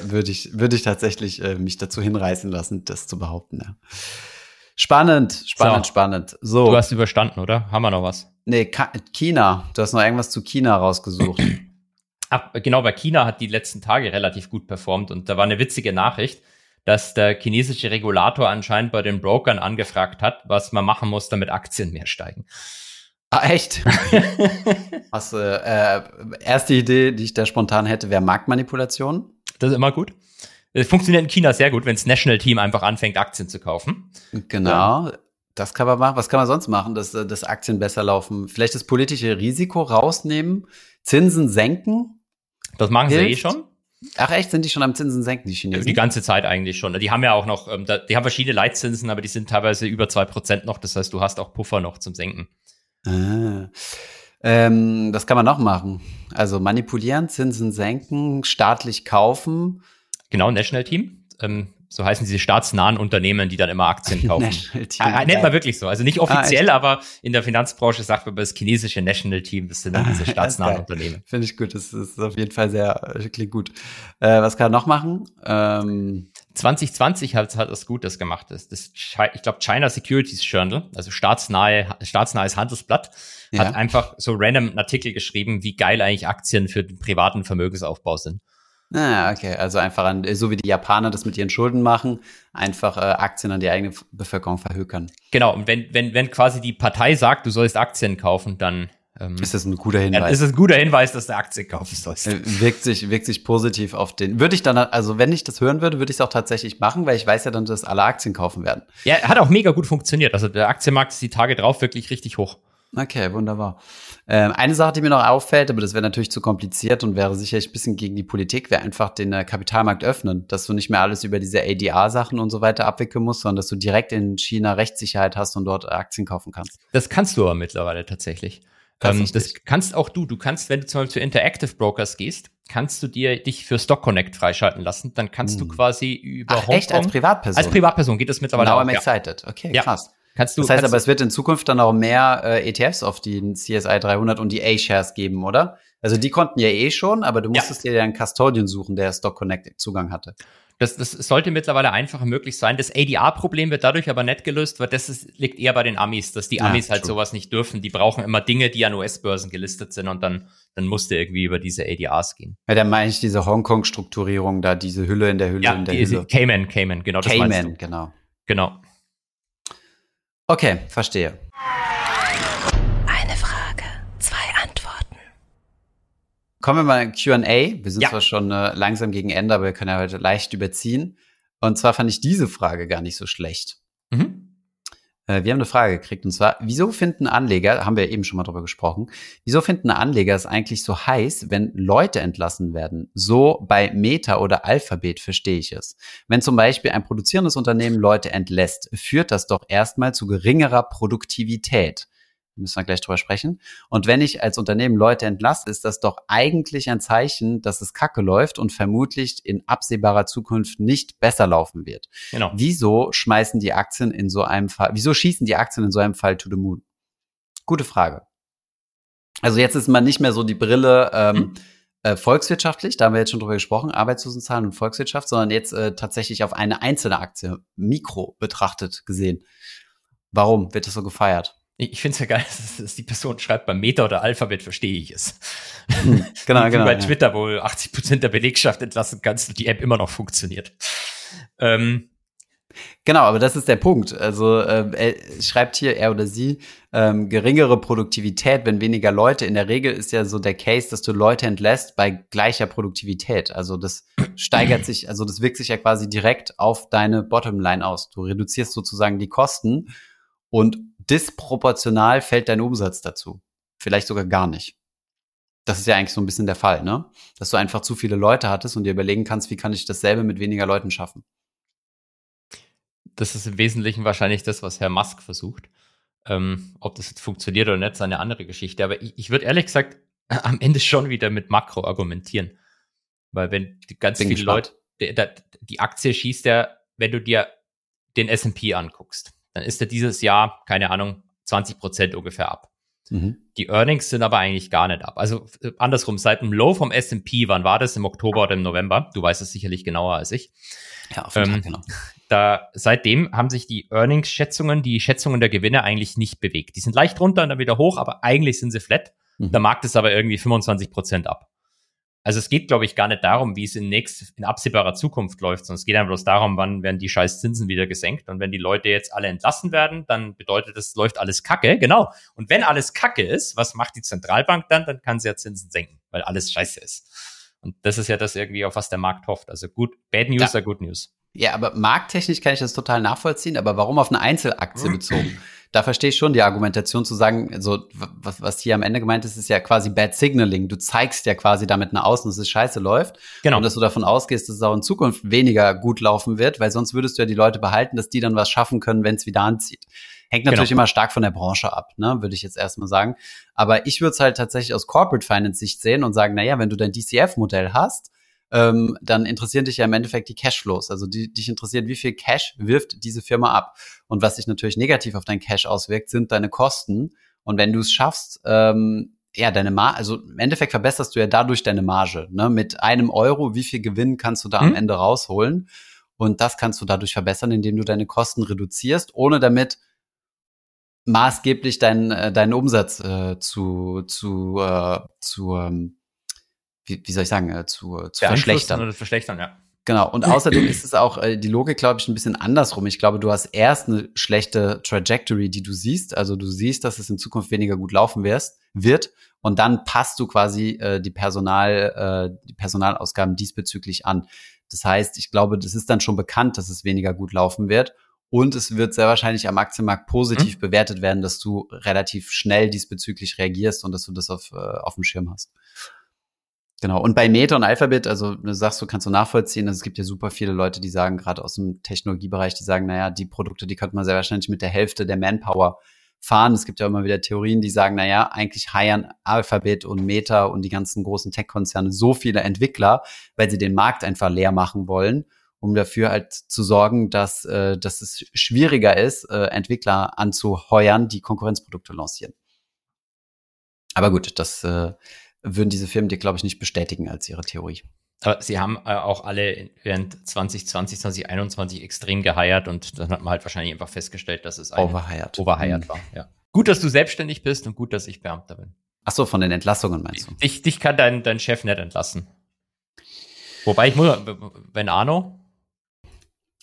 Würde ich tatsächlich mich dazu hinreißen lassen, das zu behaupten, ja. Spannend. So. Du hast überstanden, oder? Haben wir noch was? Nee, China. Du hast noch irgendwas zu China rausgesucht. Genau, bei China hat die letzten Tage relativ gut performt und da war eine witzige Nachricht, dass der chinesische Regulator anscheinend bei den Brokern angefragt hat, was man machen muss, damit Aktien mehr steigen. Ah, echt? Hast du, erste Idee, die ich da spontan hätte, wäre Marktmanipulation. Das ist immer gut. Es funktioniert in China sehr gut, wenn das National Team einfach anfängt, Aktien zu kaufen. Genau, das kann man machen. Was kann man sonst machen, dass Aktien besser laufen? Vielleicht das politische Risiko rausnehmen, Zinsen senken? Das machen hilft. Sie eh schon. Ach echt, sind die schon am Zinsen senken, die Chinesen? Die ganze Zeit eigentlich schon. Die haben ja auch noch, die haben verschiedene Leitzinsen, aber die sind teilweise über 2% noch. Das heißt, du hast auch Puffer noch zum Senken. Ah. Das kann man noch machen. Also manipulieren, Zinsen senken, staatlich kaufen. Genau, National Team. So heißen diese staatsnahen Unternehmen, die dann immer Aktien kaufen. National Team. Nennt man wirklich so. Also nicht offiziell, aber in der Finanzbranche sagt man, das chinesische National Team, das sind dann diese staatsnahen Unternehmen. Finde ich gut. Das ist auf jeden Fall klingt gut. Was kann er noch machen? 2020 hat das gut, das gemacht ist. Ich glaube, China Securities Journal, also staatsnahes Handelsblatt, hat einfach so random einen Artikel geschrieben, wie geil eigentlich Aktien für den privaten Vermögensaufbau sind. Ah, okay, also einfach, so wie die Japaner das mit ihren Schulden machen, einfach Aktien an die eigene Bevölkerung verhökern. Genau, und wenn quasi die Partei sagt, du sollst Aktien kaufen, dann ist das ein guter Hinweis. Ist das ein guter Hinweis, dass du Aktien kaufen sollst. Wirkt sich positiv auf den. Würde ich dann, also wenn ich das hören würde, würde ich es auch tatsächlich machen, weil ich weiß ja dann, dass alle Aktien kaufen werden. Ja, hat auch mega gut funktioniert. Also der Aktienmarkt ist die Tage drauf wirklich richtig hoch. Okay, wunderbar. Eine Sache, die mir noch auffällt, aber das wäre natürlich zu kompliziert und wäre sicherlich ein bisschen gegen die Politik, wäre einfach den Kapitalmarkt öffnen, dass du nicht mehr alles über diese ADR-Sachen und so weiter abwickeln musst, sondern dass du direkt in China Rechtssicherheit hast und dort Aktien kaufen kannst. Das kannst du aber mittlerweile tatsächlich. Das kannst auch du. Du kannst, wenn du zum Beispiel zu Interactive Brokers gehst, kannst du dich für Stock Connect freischalten lassen. Dann kannst du quasi über Hongkong... echt? Als Privatperson? Als Privatperson geht das mittlerweile auch. Now I'm excited. Okay, ja. Krass. Das heißt aber, es wird in Zukunft dann auch mehr ETFs auf den CSI 300 und die A-Shares geben, oder? Also die konnten ja schon, aber du musstest dir einen Custodian suchen, der Stock Connect Zugang hatte. Das sollte mittlerweile einfacher möglich sein. Das ADR-Problem wird dadurch aber nicht gelöst, weil liegt eher bei den Amis, dass die Amis halt sowas nicht dürfen. Die brauchen immer Dinge, die an US-Börsen gelistet sind, und dann musst du irgendwie über diese ADRs gehen. Ja, dann meine ich diese Hongkong-Strukturierung da, diese Hülle in der Hülle in der Hülle. Cayman, genau. Cayman, das meinst du. Genau. Okay, verstehe. Eine Frage, zwei Antworten. Kommen wir mal in Q&A. Wir sind zwar schon langsam gegen Ende, aber wir können ja heute leicht überziehen. Und zwar fand ich diese Frage gar nicht so schlecht. Mhm. Wir haben eine Frage gekriegt, und zwar, wieso finden Anleger, haben wir eben schon mal drüber gesprochen, wieso finden Anleger es eigentlich so heiß, wenn Leute entlassen werden? So bei Meta oder Alphabet verstehe ich es. Wenn zum Beispiel ein produzierendes Unternehmen Leute entlässt, führt das doch erstmal zu geringerer Produktivität. Da müssen wir gleich drüber sprechen. Und wenn ich als Unternehmen Leute entlasse, ist das doch eigentlich ein Zeichen, dass es kacke läuft und vermutlich in absehbarer Zukunft nicht besser laufen wird. Genau. Wieso schießen die Aktien in so einem Fall to the moon? Gute Frage. Also jetzt ist man nicht mehr so die Brille volkswirtschaftlich, da haben wir jetzt schon drüber gesprochen, Arbeitslosenzahlen und Volkswirtschaft, sondern jetzt tatsächlich auf eine einzelne Aktie, mikro betrachtet gesehen. Warum wird das so gefeiert? Ich finde es ja geil, dass die Person schreibt, bei Meta oder Alphabet verstehe ich es. Genau, genau. Bei Twitter, wo 80% der Belegschaft entlassen kannst und die App immer noch funktioniert. Genau, aber das ist der Punkt. Also er schreibt hier, er oder sie, geringere Produktivität, wenn weniger Leute. In der Regel ist ja so der Case, dass du Leute entlässt bei gleicher Produktivität. Also das steigert sich, also das wirkt sich ja quasi direkt auf deine Bottomline aus. Du reduzierst sozusagen die Kosten und disproportional fällt dein Umsatz dazu. Vielleicht sogar gar nicht. Das ist ja eigentlich so ein bisschen der Fall, ne? Dass du einfach zu viele Leute hattest und dir überlegen kannst, wie kann ich dasselbe mit weniger Leuten schaffen? Das ist im Wesentlichen wahrscheinlich das, was Herr Musk versucht. Ob das jetzt funktioniert oder nicht, ist eine andere Geschichte. Aber ich würde ehrlich gesagt am Ende schon wieder mit Makro argumentieren. Weil wenn ganz viele Leute, die Aktie schießt ja, wenn du dir den S&P anguckst, dann ist er dieses Jahr, keine Ahnung, 20% ungefähr ab. Mhm. Die Earnings sind aber eigentlich gar nicht ab. Also andersrum, seit dem Low vom S&P, wann war das? Im Oktober oder im November? Du weißt es sicherlich genauer als ich. Ja, auf jeden Fall, genau. Seitdem haben sich die Earnings-Schätzungen, die Schätzungen der Gewinne eigentlich nicht bewegt. Die sind leicht runter und dann wieder hoch, aber eigentlich sind sie flat. Mhm. Der Markt ist aber irgendwie 25% ab. Also es geht, glaube ich, gar nicht darum, wie es in absehbarer Zukunft läuft, sondern es geht einfach bloß darum, wann werden die scheiß Zinsen wieder gesenkt. Und wenn die Leute jetzt alle entlassen werden, dann bedeutet das, läuft alles Kacke. Genau. Und wenn alles Kacke ist, was macht die Zentralbank dann? Dann kann sie ja Zinsen senken, weil alles scheiße ist. Und das ist ja das irgendwie, auf was der Markt hofft. Also gut, bad news are good news. Ja, aber markttechnisch kann ich das total nachvollziehen. Aber warum auf eine Einzelaktie bezogen? Da verstehe ich schon die Argumentation zu sagen, also was hier am Ende gemeint ist, ist ja quasi Bad Signaling. Du zeigst ja quasi damit nach außen, dass es scheiße läuft. Genau. Und dass du davon ausgehst, dass es auch in Zukunft weniger gut laufen wird, weil sonst würdest du ja die Leute behalten, dass die dann was schaffen können, wenn es wieder anzieht. Hängt natürlich immer stark von der Branche ab, ne, würde ich jetzt erstmal sagen. Aber ich würde es halt tatsächlich aus Corporate Finance Sicht sehen und sagen, naja, wenn du dein DCF-Modell hast, dann interessieren dich ja im Endeffekt die Cashflows. Also dich interessiert, wie viel Cash wirft diese Firma ab. Und was sich natürlich negativ auf dein Cash auswirkt, sind deine Kosten. Und wenn du es schaffst, deine Marge, also im Endeffekt verbesserst du ja dadurch deine Marge. Ne? Mit €1, wie viel Gewinn kannst du da am Ende rausholen? Und das kannst du dadurch verbessern, indem du deine Kosten reduzierst, ohne damit maßgeblich deinen Umsatz zu verschlechtern. Oder verschlechtern, ja. Genau. Und außerdem ist es auch die Logik, glaube ich, ein bisschen andersrum. Ich glaube, du hast erst eine schlechte Trajectory, die du siehst. Also du siehst, dass es in Zukunft weniger gut laufen wird. Und dann passt du quasi die Personalausgaben diesbezüglich an. Das heißt, ich glaube, das ist dann schon bekannt, dass es weniger gut laufen wird. Und es wird sehr wahrscheinlich am Aktienmarkt positiv bewertet werden, dass du relativ schnell diesbezüglich reagierst und dass du das auf dem Schirm hast. Genau. Und bei Meta und Alphabet, also du sagst, du kannst so nachvollziehen, dass es gibt ja super viele Leute, die sagen, gerade aus dem Technologiebereich, die sagen, naja, die Produkte, die könnte man sehr wahrscheinlich mit der Hälfte der Manpower fahren. Es gibt ja immer wieder Theorien, die sagen, naja, eigentlich heiern Alphabet und Meta und die ganzen großen Tech-Konzerne so viele Entwickler, weil sie den Markt einfach leer machen wollen, um dafür halt zu sorgen, dass es schwieriger ist, Entwickler anzuheuern, die Konkurrenzprodukte lancieren. Aber gut, das würden diese Firmen dir, glaube ich, nicht bestätigen als ihre Theorie. Aber sie haben auch alle während 2020, 2021 extrem geheiert und dann hat man halt wahrscheinlich einfach festgestellt, dass es ein Overhired war. Ja. Gut, dass du selbstständig bist und gut, dass ich Beamter bin. Ach so, von den Entlassungen meinst du? Dich kann dein Chef nicht entlassen. Wobei ich muss, wenn Arno...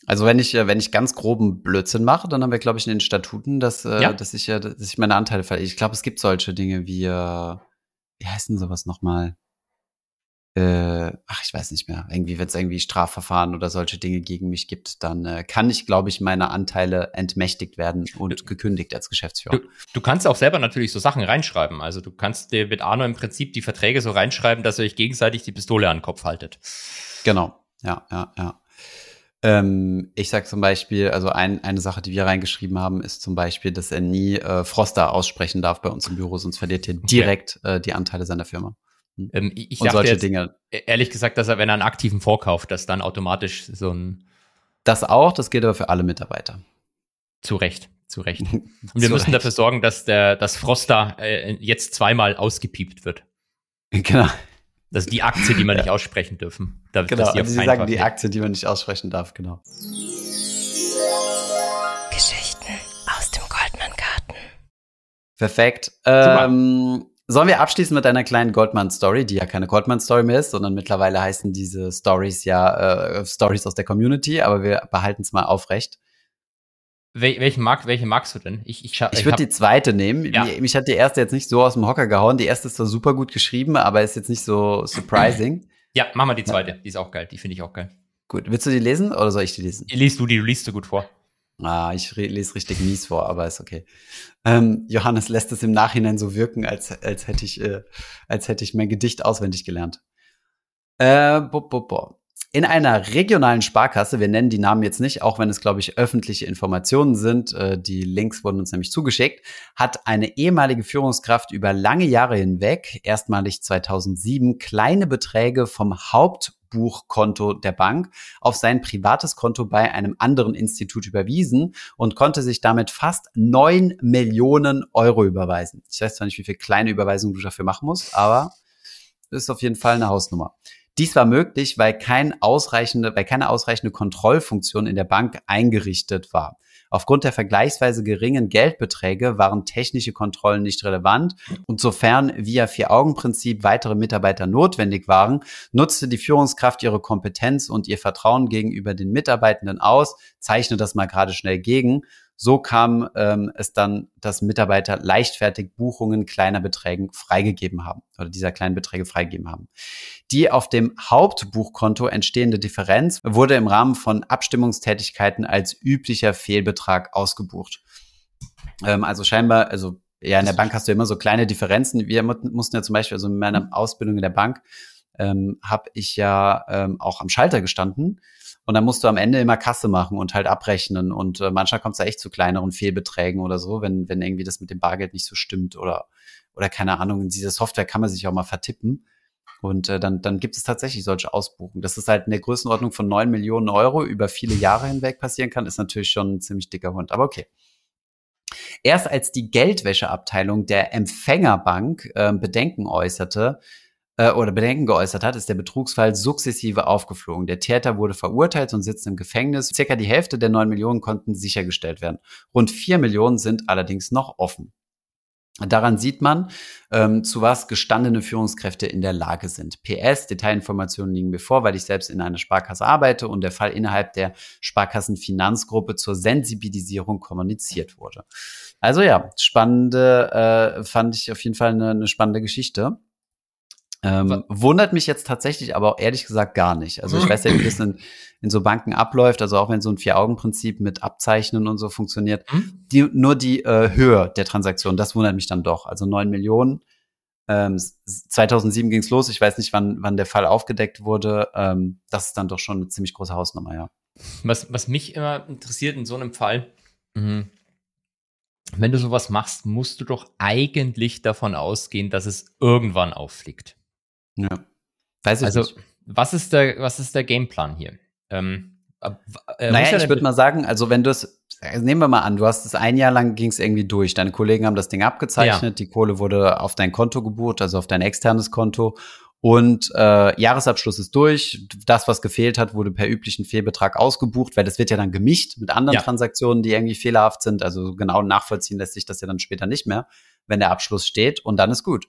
Also wenn ich ganz groben Blödsinn mache, dann haben wir, glaube ich, in den Statuten, dass ich meine Anteile verliere. Ich glaube, es gibt solche Dinge wie... Wie heißt denn sowas nochmal? Ich weiß nicht mehr. Irgendwie, wenn es irgendwie Strafverfahren oder solche Dinge gegen mich gibt, dann kann ich, glaube ich, meine Anteile entmächtigt werden und gekündigt als Geschäftsführer. Du kannst auch selber natürlich so Sachen reinschreiben. Also du kannst dir mit Arno im Prinzip die Verträge so reinschreiben, dass ihr euch gegenseitig die Pistole an den Kopf haltet. Genau, ja. Ich sag zum Beispiel, also eine Sache, die wir reingeschrieben haben, ist zum Beispiel, dass er nie Froster aussprechen darf bei uns im Büro, sonst verliert er direkt die Anteile seiner Firma. Ich und solche jetzt, Dinge. Ehrlich gesagt, dass er, wenn er einen aktiven vorkauft, dass dann automatisch so ein... Das auch, das gilt aber für alle Mitarbeiter. Zu Recht. Und wir müssen dafür sorgen, dass das Froster jetzt zweimal ausgepiept wird. Genau. Das ist die Aktie, die man nicht aussprechen dürfen. Genau, also Sie sagen die Aktie, die man nicht aussprechen darf, genau. Geschichten aus dem Goldmann-Garten. Perfekt. Sollen wir abschließen mit einer kleinen Goldmann-Story, die ja keine Goldmann-Story mehr ist, sondern mittlerweile heißen diese Stories ja Stories aus der Community, aber wir behalten es mal aufrecht. Welche magst du denn? Ich würde die zweite nehmen. Ja. Mich hat die erste jetzt nicht so aus dem Hocker gehauen. Die erste ist zwar super gut geschrieben, aber ist jetzt nicht so surprising. Ja, mach mal die zweite. Die ist auch geil. Die finde ich auch geil. Gut. Willst du die lesen oder soll ich die lesen? Liest du die? Du liest so gut vor. Ich lese richtig mies vor, aber ist okay. Johannes lässt es im Nachhinein so wirken, als hätte ich mein Gedicht auswendig gelernt. In einer regionalen Sparkasse, wir nennen die Namen jetzt nicht, auch wenn es, glaube ich, öffentliche Informationen sind, die Links wurden uns nämlich zugeschickt, hat eine ehemalige Führungskraft über lange Jahre hinweg, erstmalig 2007, kleine Beträge vom Hauptbuchkonto der Bank auf sein privates Konto bei einem anderen Institut überwiesen und konnte sich damit fast 9 Millionen Euro überweisen. Ich weiß zwar nicht, wie viel kleine Überweisungen du dafür machen musst, aber das ist auf jeden Fall eine Hausnummer. Dies war möglich, weil keine ausreichende Kontrollfunktion in der Bank eingerichtet war. Aufgrund der vergleichsweise geringen Geldbeträge waren technische Kontrollen nicht relevant und sofern via 4-Augen-Prinzip weitere Mitarbeiter notwendig waren, nutzte die Führungskraft ihre Kompetenz und ihr Vertrauen gegenüber den Mitarbeitenden aus, zeichne das mal gerade schnell gegen. So kam es dann, dass Mitarbeiter leichtfertig Buchungen dieser kleinen Beträge freigegeben haben. Die auf dem Hauptbuchkonto entstehende Differenz wurde im Rahmen von Abstimmungstätigkeiten als üblicher Fehlbetrag ausgebucht. Also scheinbar, also ja, in der Bank hast du immer so kleine Differenzen. Wir mussten ja zum Beispiel, also in meiner Ausbildung in der Bank, habe ich ja auch am Schalter gestanden. Und dann musst du am Ende immer Kasse machen und halt abrechnen. Und manchmal kommt es da echt zu kleineren Fehlbeträgen oder so, wenn irgendwie das mit dem Bargeld nicht so stimmt oder keine Ahnung. In dieser Software kann man sich auch mal vertippen. Und dann gibt es tatsächlich solche Ausbuchungen. Dass es halt in der Größenordnung von 9 Millionen Euro über viele Jahre hinweg passieren kann, ist natürlich schon ein ziemlich dicker Hund. Aber okay. Erst als die Geldwäscheabteilung der Empfängerbank Bedenken geäußert hat, ist der Betrugsfall sukzessive aufgeflogen. Der Täter wurde verurteilt und sitzt im Gefängnis. Circa die Hälfte der 9 Millionen konnten sichergestellt werden. Rund 4 Millionen sind allerdings noch offen. Daran sieht man, zu was gestandene Führungskräfte in der Lage sind. PS, Detailinformationen liegen mir vor, weil ich selbst in einer Sparkasse arbeite und der Fall innerhalb der Sparkassenfinanzgruppe zur Sensibilisierung kommuniziert wurde. Also ja, fand ich auf jeden Fall eine spannende Geschichte. Wundert mich jetzt tatsächlich aber auch ehrlich gesagt gar nicht. Also ich weiß ja, wie das in so Banken abläuft, also auch wenn so ein Vier-Augen-Prinzip mit Abzeichnen und so funktioniert, die Höhe der Transaktion, das wundert mich dann doch. Also 9 Millionen, 2007 ging's los, ich weiß nicht, wann der Fall aufgedeckt wurde, das ist dann doch schon eine ziemlich große Hausnummer, ja. Was mich immer interessiert in so einem Fall, wenn du sowas machst, musst du doch eigentlich davon ausgehen, dass es irgendwann auffliegt. Ja. Weiß ich nicht. Was ist der Gameplan hier? Naja, ich würde mal sagen, also wenn du es, nehmen wir mal an, du hast es ein Jahr lang, ging es irgendwie durch, deine Kollegen haben das Ding abgezeichnet, ja. Die Kohle wurde auf dein Konto gebucht, also auf dein externes Konto und Jahresabschluss ist durch, das, was gefehlt hat, wurde per üblichen Fehlbetrag ausgebucht, weil das wird ja dann gemischt mit anderen Transaktionen, die irgendwie fehlerhaft sind, also genau nachvollziehen lässt sich das ja dann später nicht mehr, wenn der Abschluss steht und dann ist gut.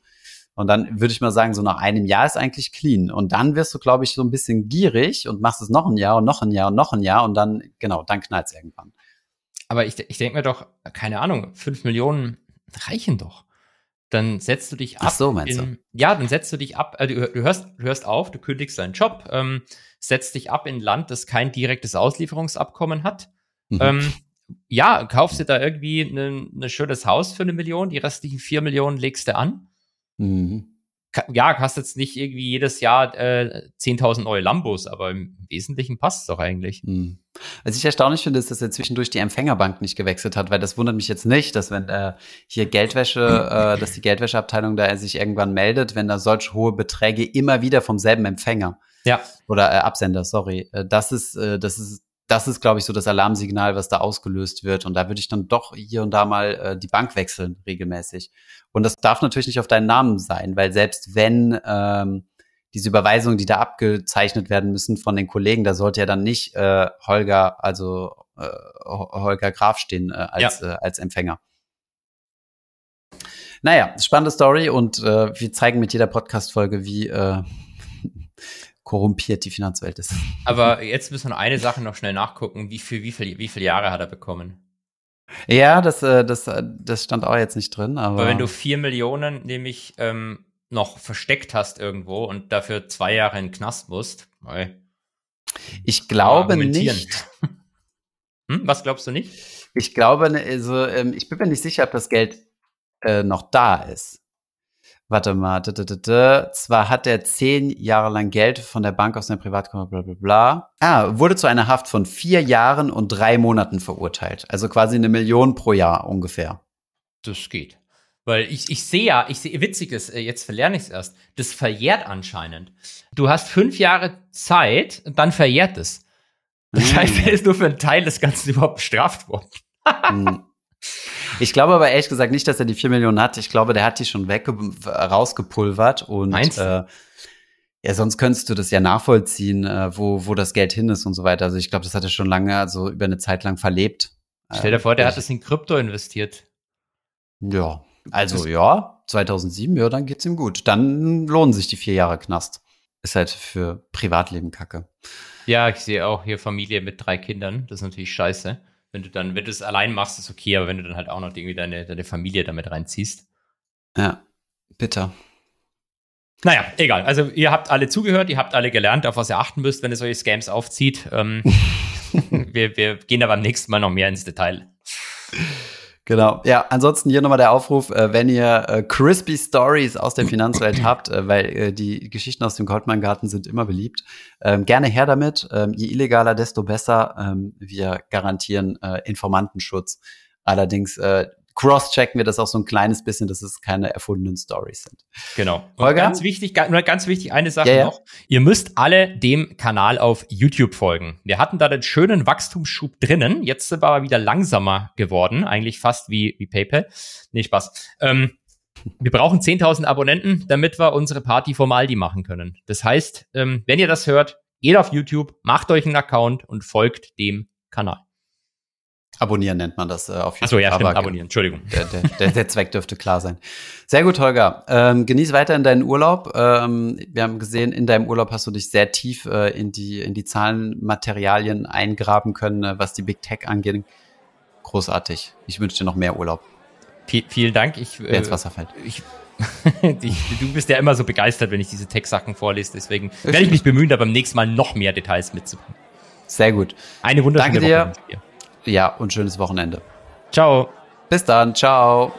Und dann würde ich mal sagen, so nach einem Jahr ist eigentlich clean. Und dann wirst du, glaube ich, so ein bisschen gierig und machst es noch ein Jahr und noch ein Jahr und noch ein Jahr. Und dann, genau, dann knallt es irgendwann. Aber ich denke mir doch, keine Ahnung, 5 Millionen reichen doch. Dann setzt du dich ab. Ach so, meinst du? Ja, dann setzt du dich ab. Du hörst auf, du kündigst deinen Job, setzt dich ab in ein Land, das kein direktes Auslieferungsabkommen hat. Ja, kaufst dir da irgendwie ein schönes Haus für 1 Million, die restlichen 4 Millionen legst du an. Ja, hast jetzt nicht irgendwie jedes Jahr 10.000 neue Lambos, aber im Wesentlichen passt es doch eigentlich. Was ich erstaunlich finde, ist, dass er zwischendurch die Empfängerbank nicht gewechselt hat, weil das wundert mich jetzt nicht, dass wenn hier dass die Geldwäscheabteilung da sich irgendwann meldet, wenn da solch hohe Beträge immer wieder vom selben Empfänger oder Absender, sorry, das ist, glaube ich, so das Alarmsignal, was da ausgelöst wird. Und da würde ich dann doch hier und da mal die Bank wechseln regelmäßig. Und das darf natürlich nicht auf deinen Namen sein, weil selbst wenn diese Überweisungen, die da abgezeichnet werden müssen von den Kollegen, da sollte ja dann nicht Holger Graf stehen als Empfänger. Naja, spannende Story und wir zeigen mit jeder Podcast-Folge, wie korrumpiert die Finanzwelt ist. Aber jetzt müssen wir eine Sache noch schnell nachgucken. Wie viele Jahre hat er bekommen? Ja, das stand auch jetzt nicht drin. Aber wenn du 4 Millionen nämlich noch versteckt hast irgendwo und dafür 2 Jahre in den Knast musst. Ich glaube nicht. Was glaubst du nicht? Ich glaube, also, ich bin mir nicht sicher, ob das Geld noch da ist. Warte mal, zwar hat er 10 Jahre lang Geld von der Bank aus seinem Privatkonto, bla bla bla. Wurde zu einer Haft von 4 Jahren und 3 Monaten verurteilt. Also quasi 1 Million pro Jahr ungefähr. Das geht. Weil ich sehe, witziges, jetzt verlerne ich es erst, das verjährt anscheinend. Du hast 5 Jahre Zeit, dann verjährt es. Das heißt, er ist nur für einen Teil des Ganzen überhaupt bestraft worden. Ich glaube aber ehrlich gesagt nicht, dass er die 4 Millionen hat. Ich glaube, der hat die schon rausgepulvert. Und ja, sonst könntest du das ja nachvollziehen, wo das Geld hin ist und so weiter. Also ich glaube, das hat er schon lange, also über eine Zeit lang verlebt. Stell dir vor, der hat es in Krypto investiert. Ja, also ja, 2007, ja, dann geht's ihm gut. Dann lohnen sich die 4 Jahre Knast. Ist halt für Privatleben Kacke. Ja, ich sehe auch hier Familie mit 3 Kindern. Das ist natürlich scheiße. Wenn du es allein machst, ist okay, aber wenn du dann halt auch noch irgendwie deine Familie damit reinziehst. Ja, bitter. Naja, egal. Also ihr habt alle zugehört, ihr habt alle gelernt, auf was ihr achten müsst, wenn ihr solche Scams aufzieht. Wir gehen da beim nächsten Mal noch mehr ins Detail. Genau. Ja, ansonsten hier nochmal der Aufruf, wenn ihr crispy Stories aus der Finanzwelt habt, weil die Geschichten aus dem Goldmann-Garten sind immer beliebt, gerne her damit. Je illegaler, desto besser. Wir garantieren Informantenschutz. Allerdings cross-checken wir das auch so ein kleines bisschen, dass es keine erfundenen Stories sind. Genau. Holger? Ganz wichtig, eine Sache noch. Ihr müsst alle dem Kanal auf YouTube folgen. Wir hatten da den schönen Wachstumsschub drinnen. Jetzt sind wir aber wieder langsamer geworden. Eigentlich fast wie PayPal. Nee, Spaß. Wir brauchen 10.000 Abonnenten, damit wir unsere Party vom Aldi machen können. Das heißt, wenn ihr das hört, geht auf YouTube, macht euch einen Account und folgt dem Kanal. Abonnieren nennt man das auf YouTube. Achso, ja, stimmt, abonnieren, Entschuldigung. Der Zweck dürfte klar sein. Sehr gut, Holger. Genieß weiterhin deinen Urlaub. Wir haben gesehen, in deinem Urlaub hast du dich sehr tief in die Zahlenmaterialien eingraben können, was die Big Tech angeht. Großartig. Ich wünsche dir noch mehr Urlaub. Vielen Dank. Wer ins Wasser fällt. Du bist ja immer so begeistert, wenn ich diese Tech-Sachen vorlese. Deswegen werde ich mich bemühen, da beim nächsten Mal noch mehr Details mitzubringen. Sehr gut. Eine wunderschöne Woche. Danke dir. Ja, und schönes Wochenende. Ciao. Bis dann. Ciao.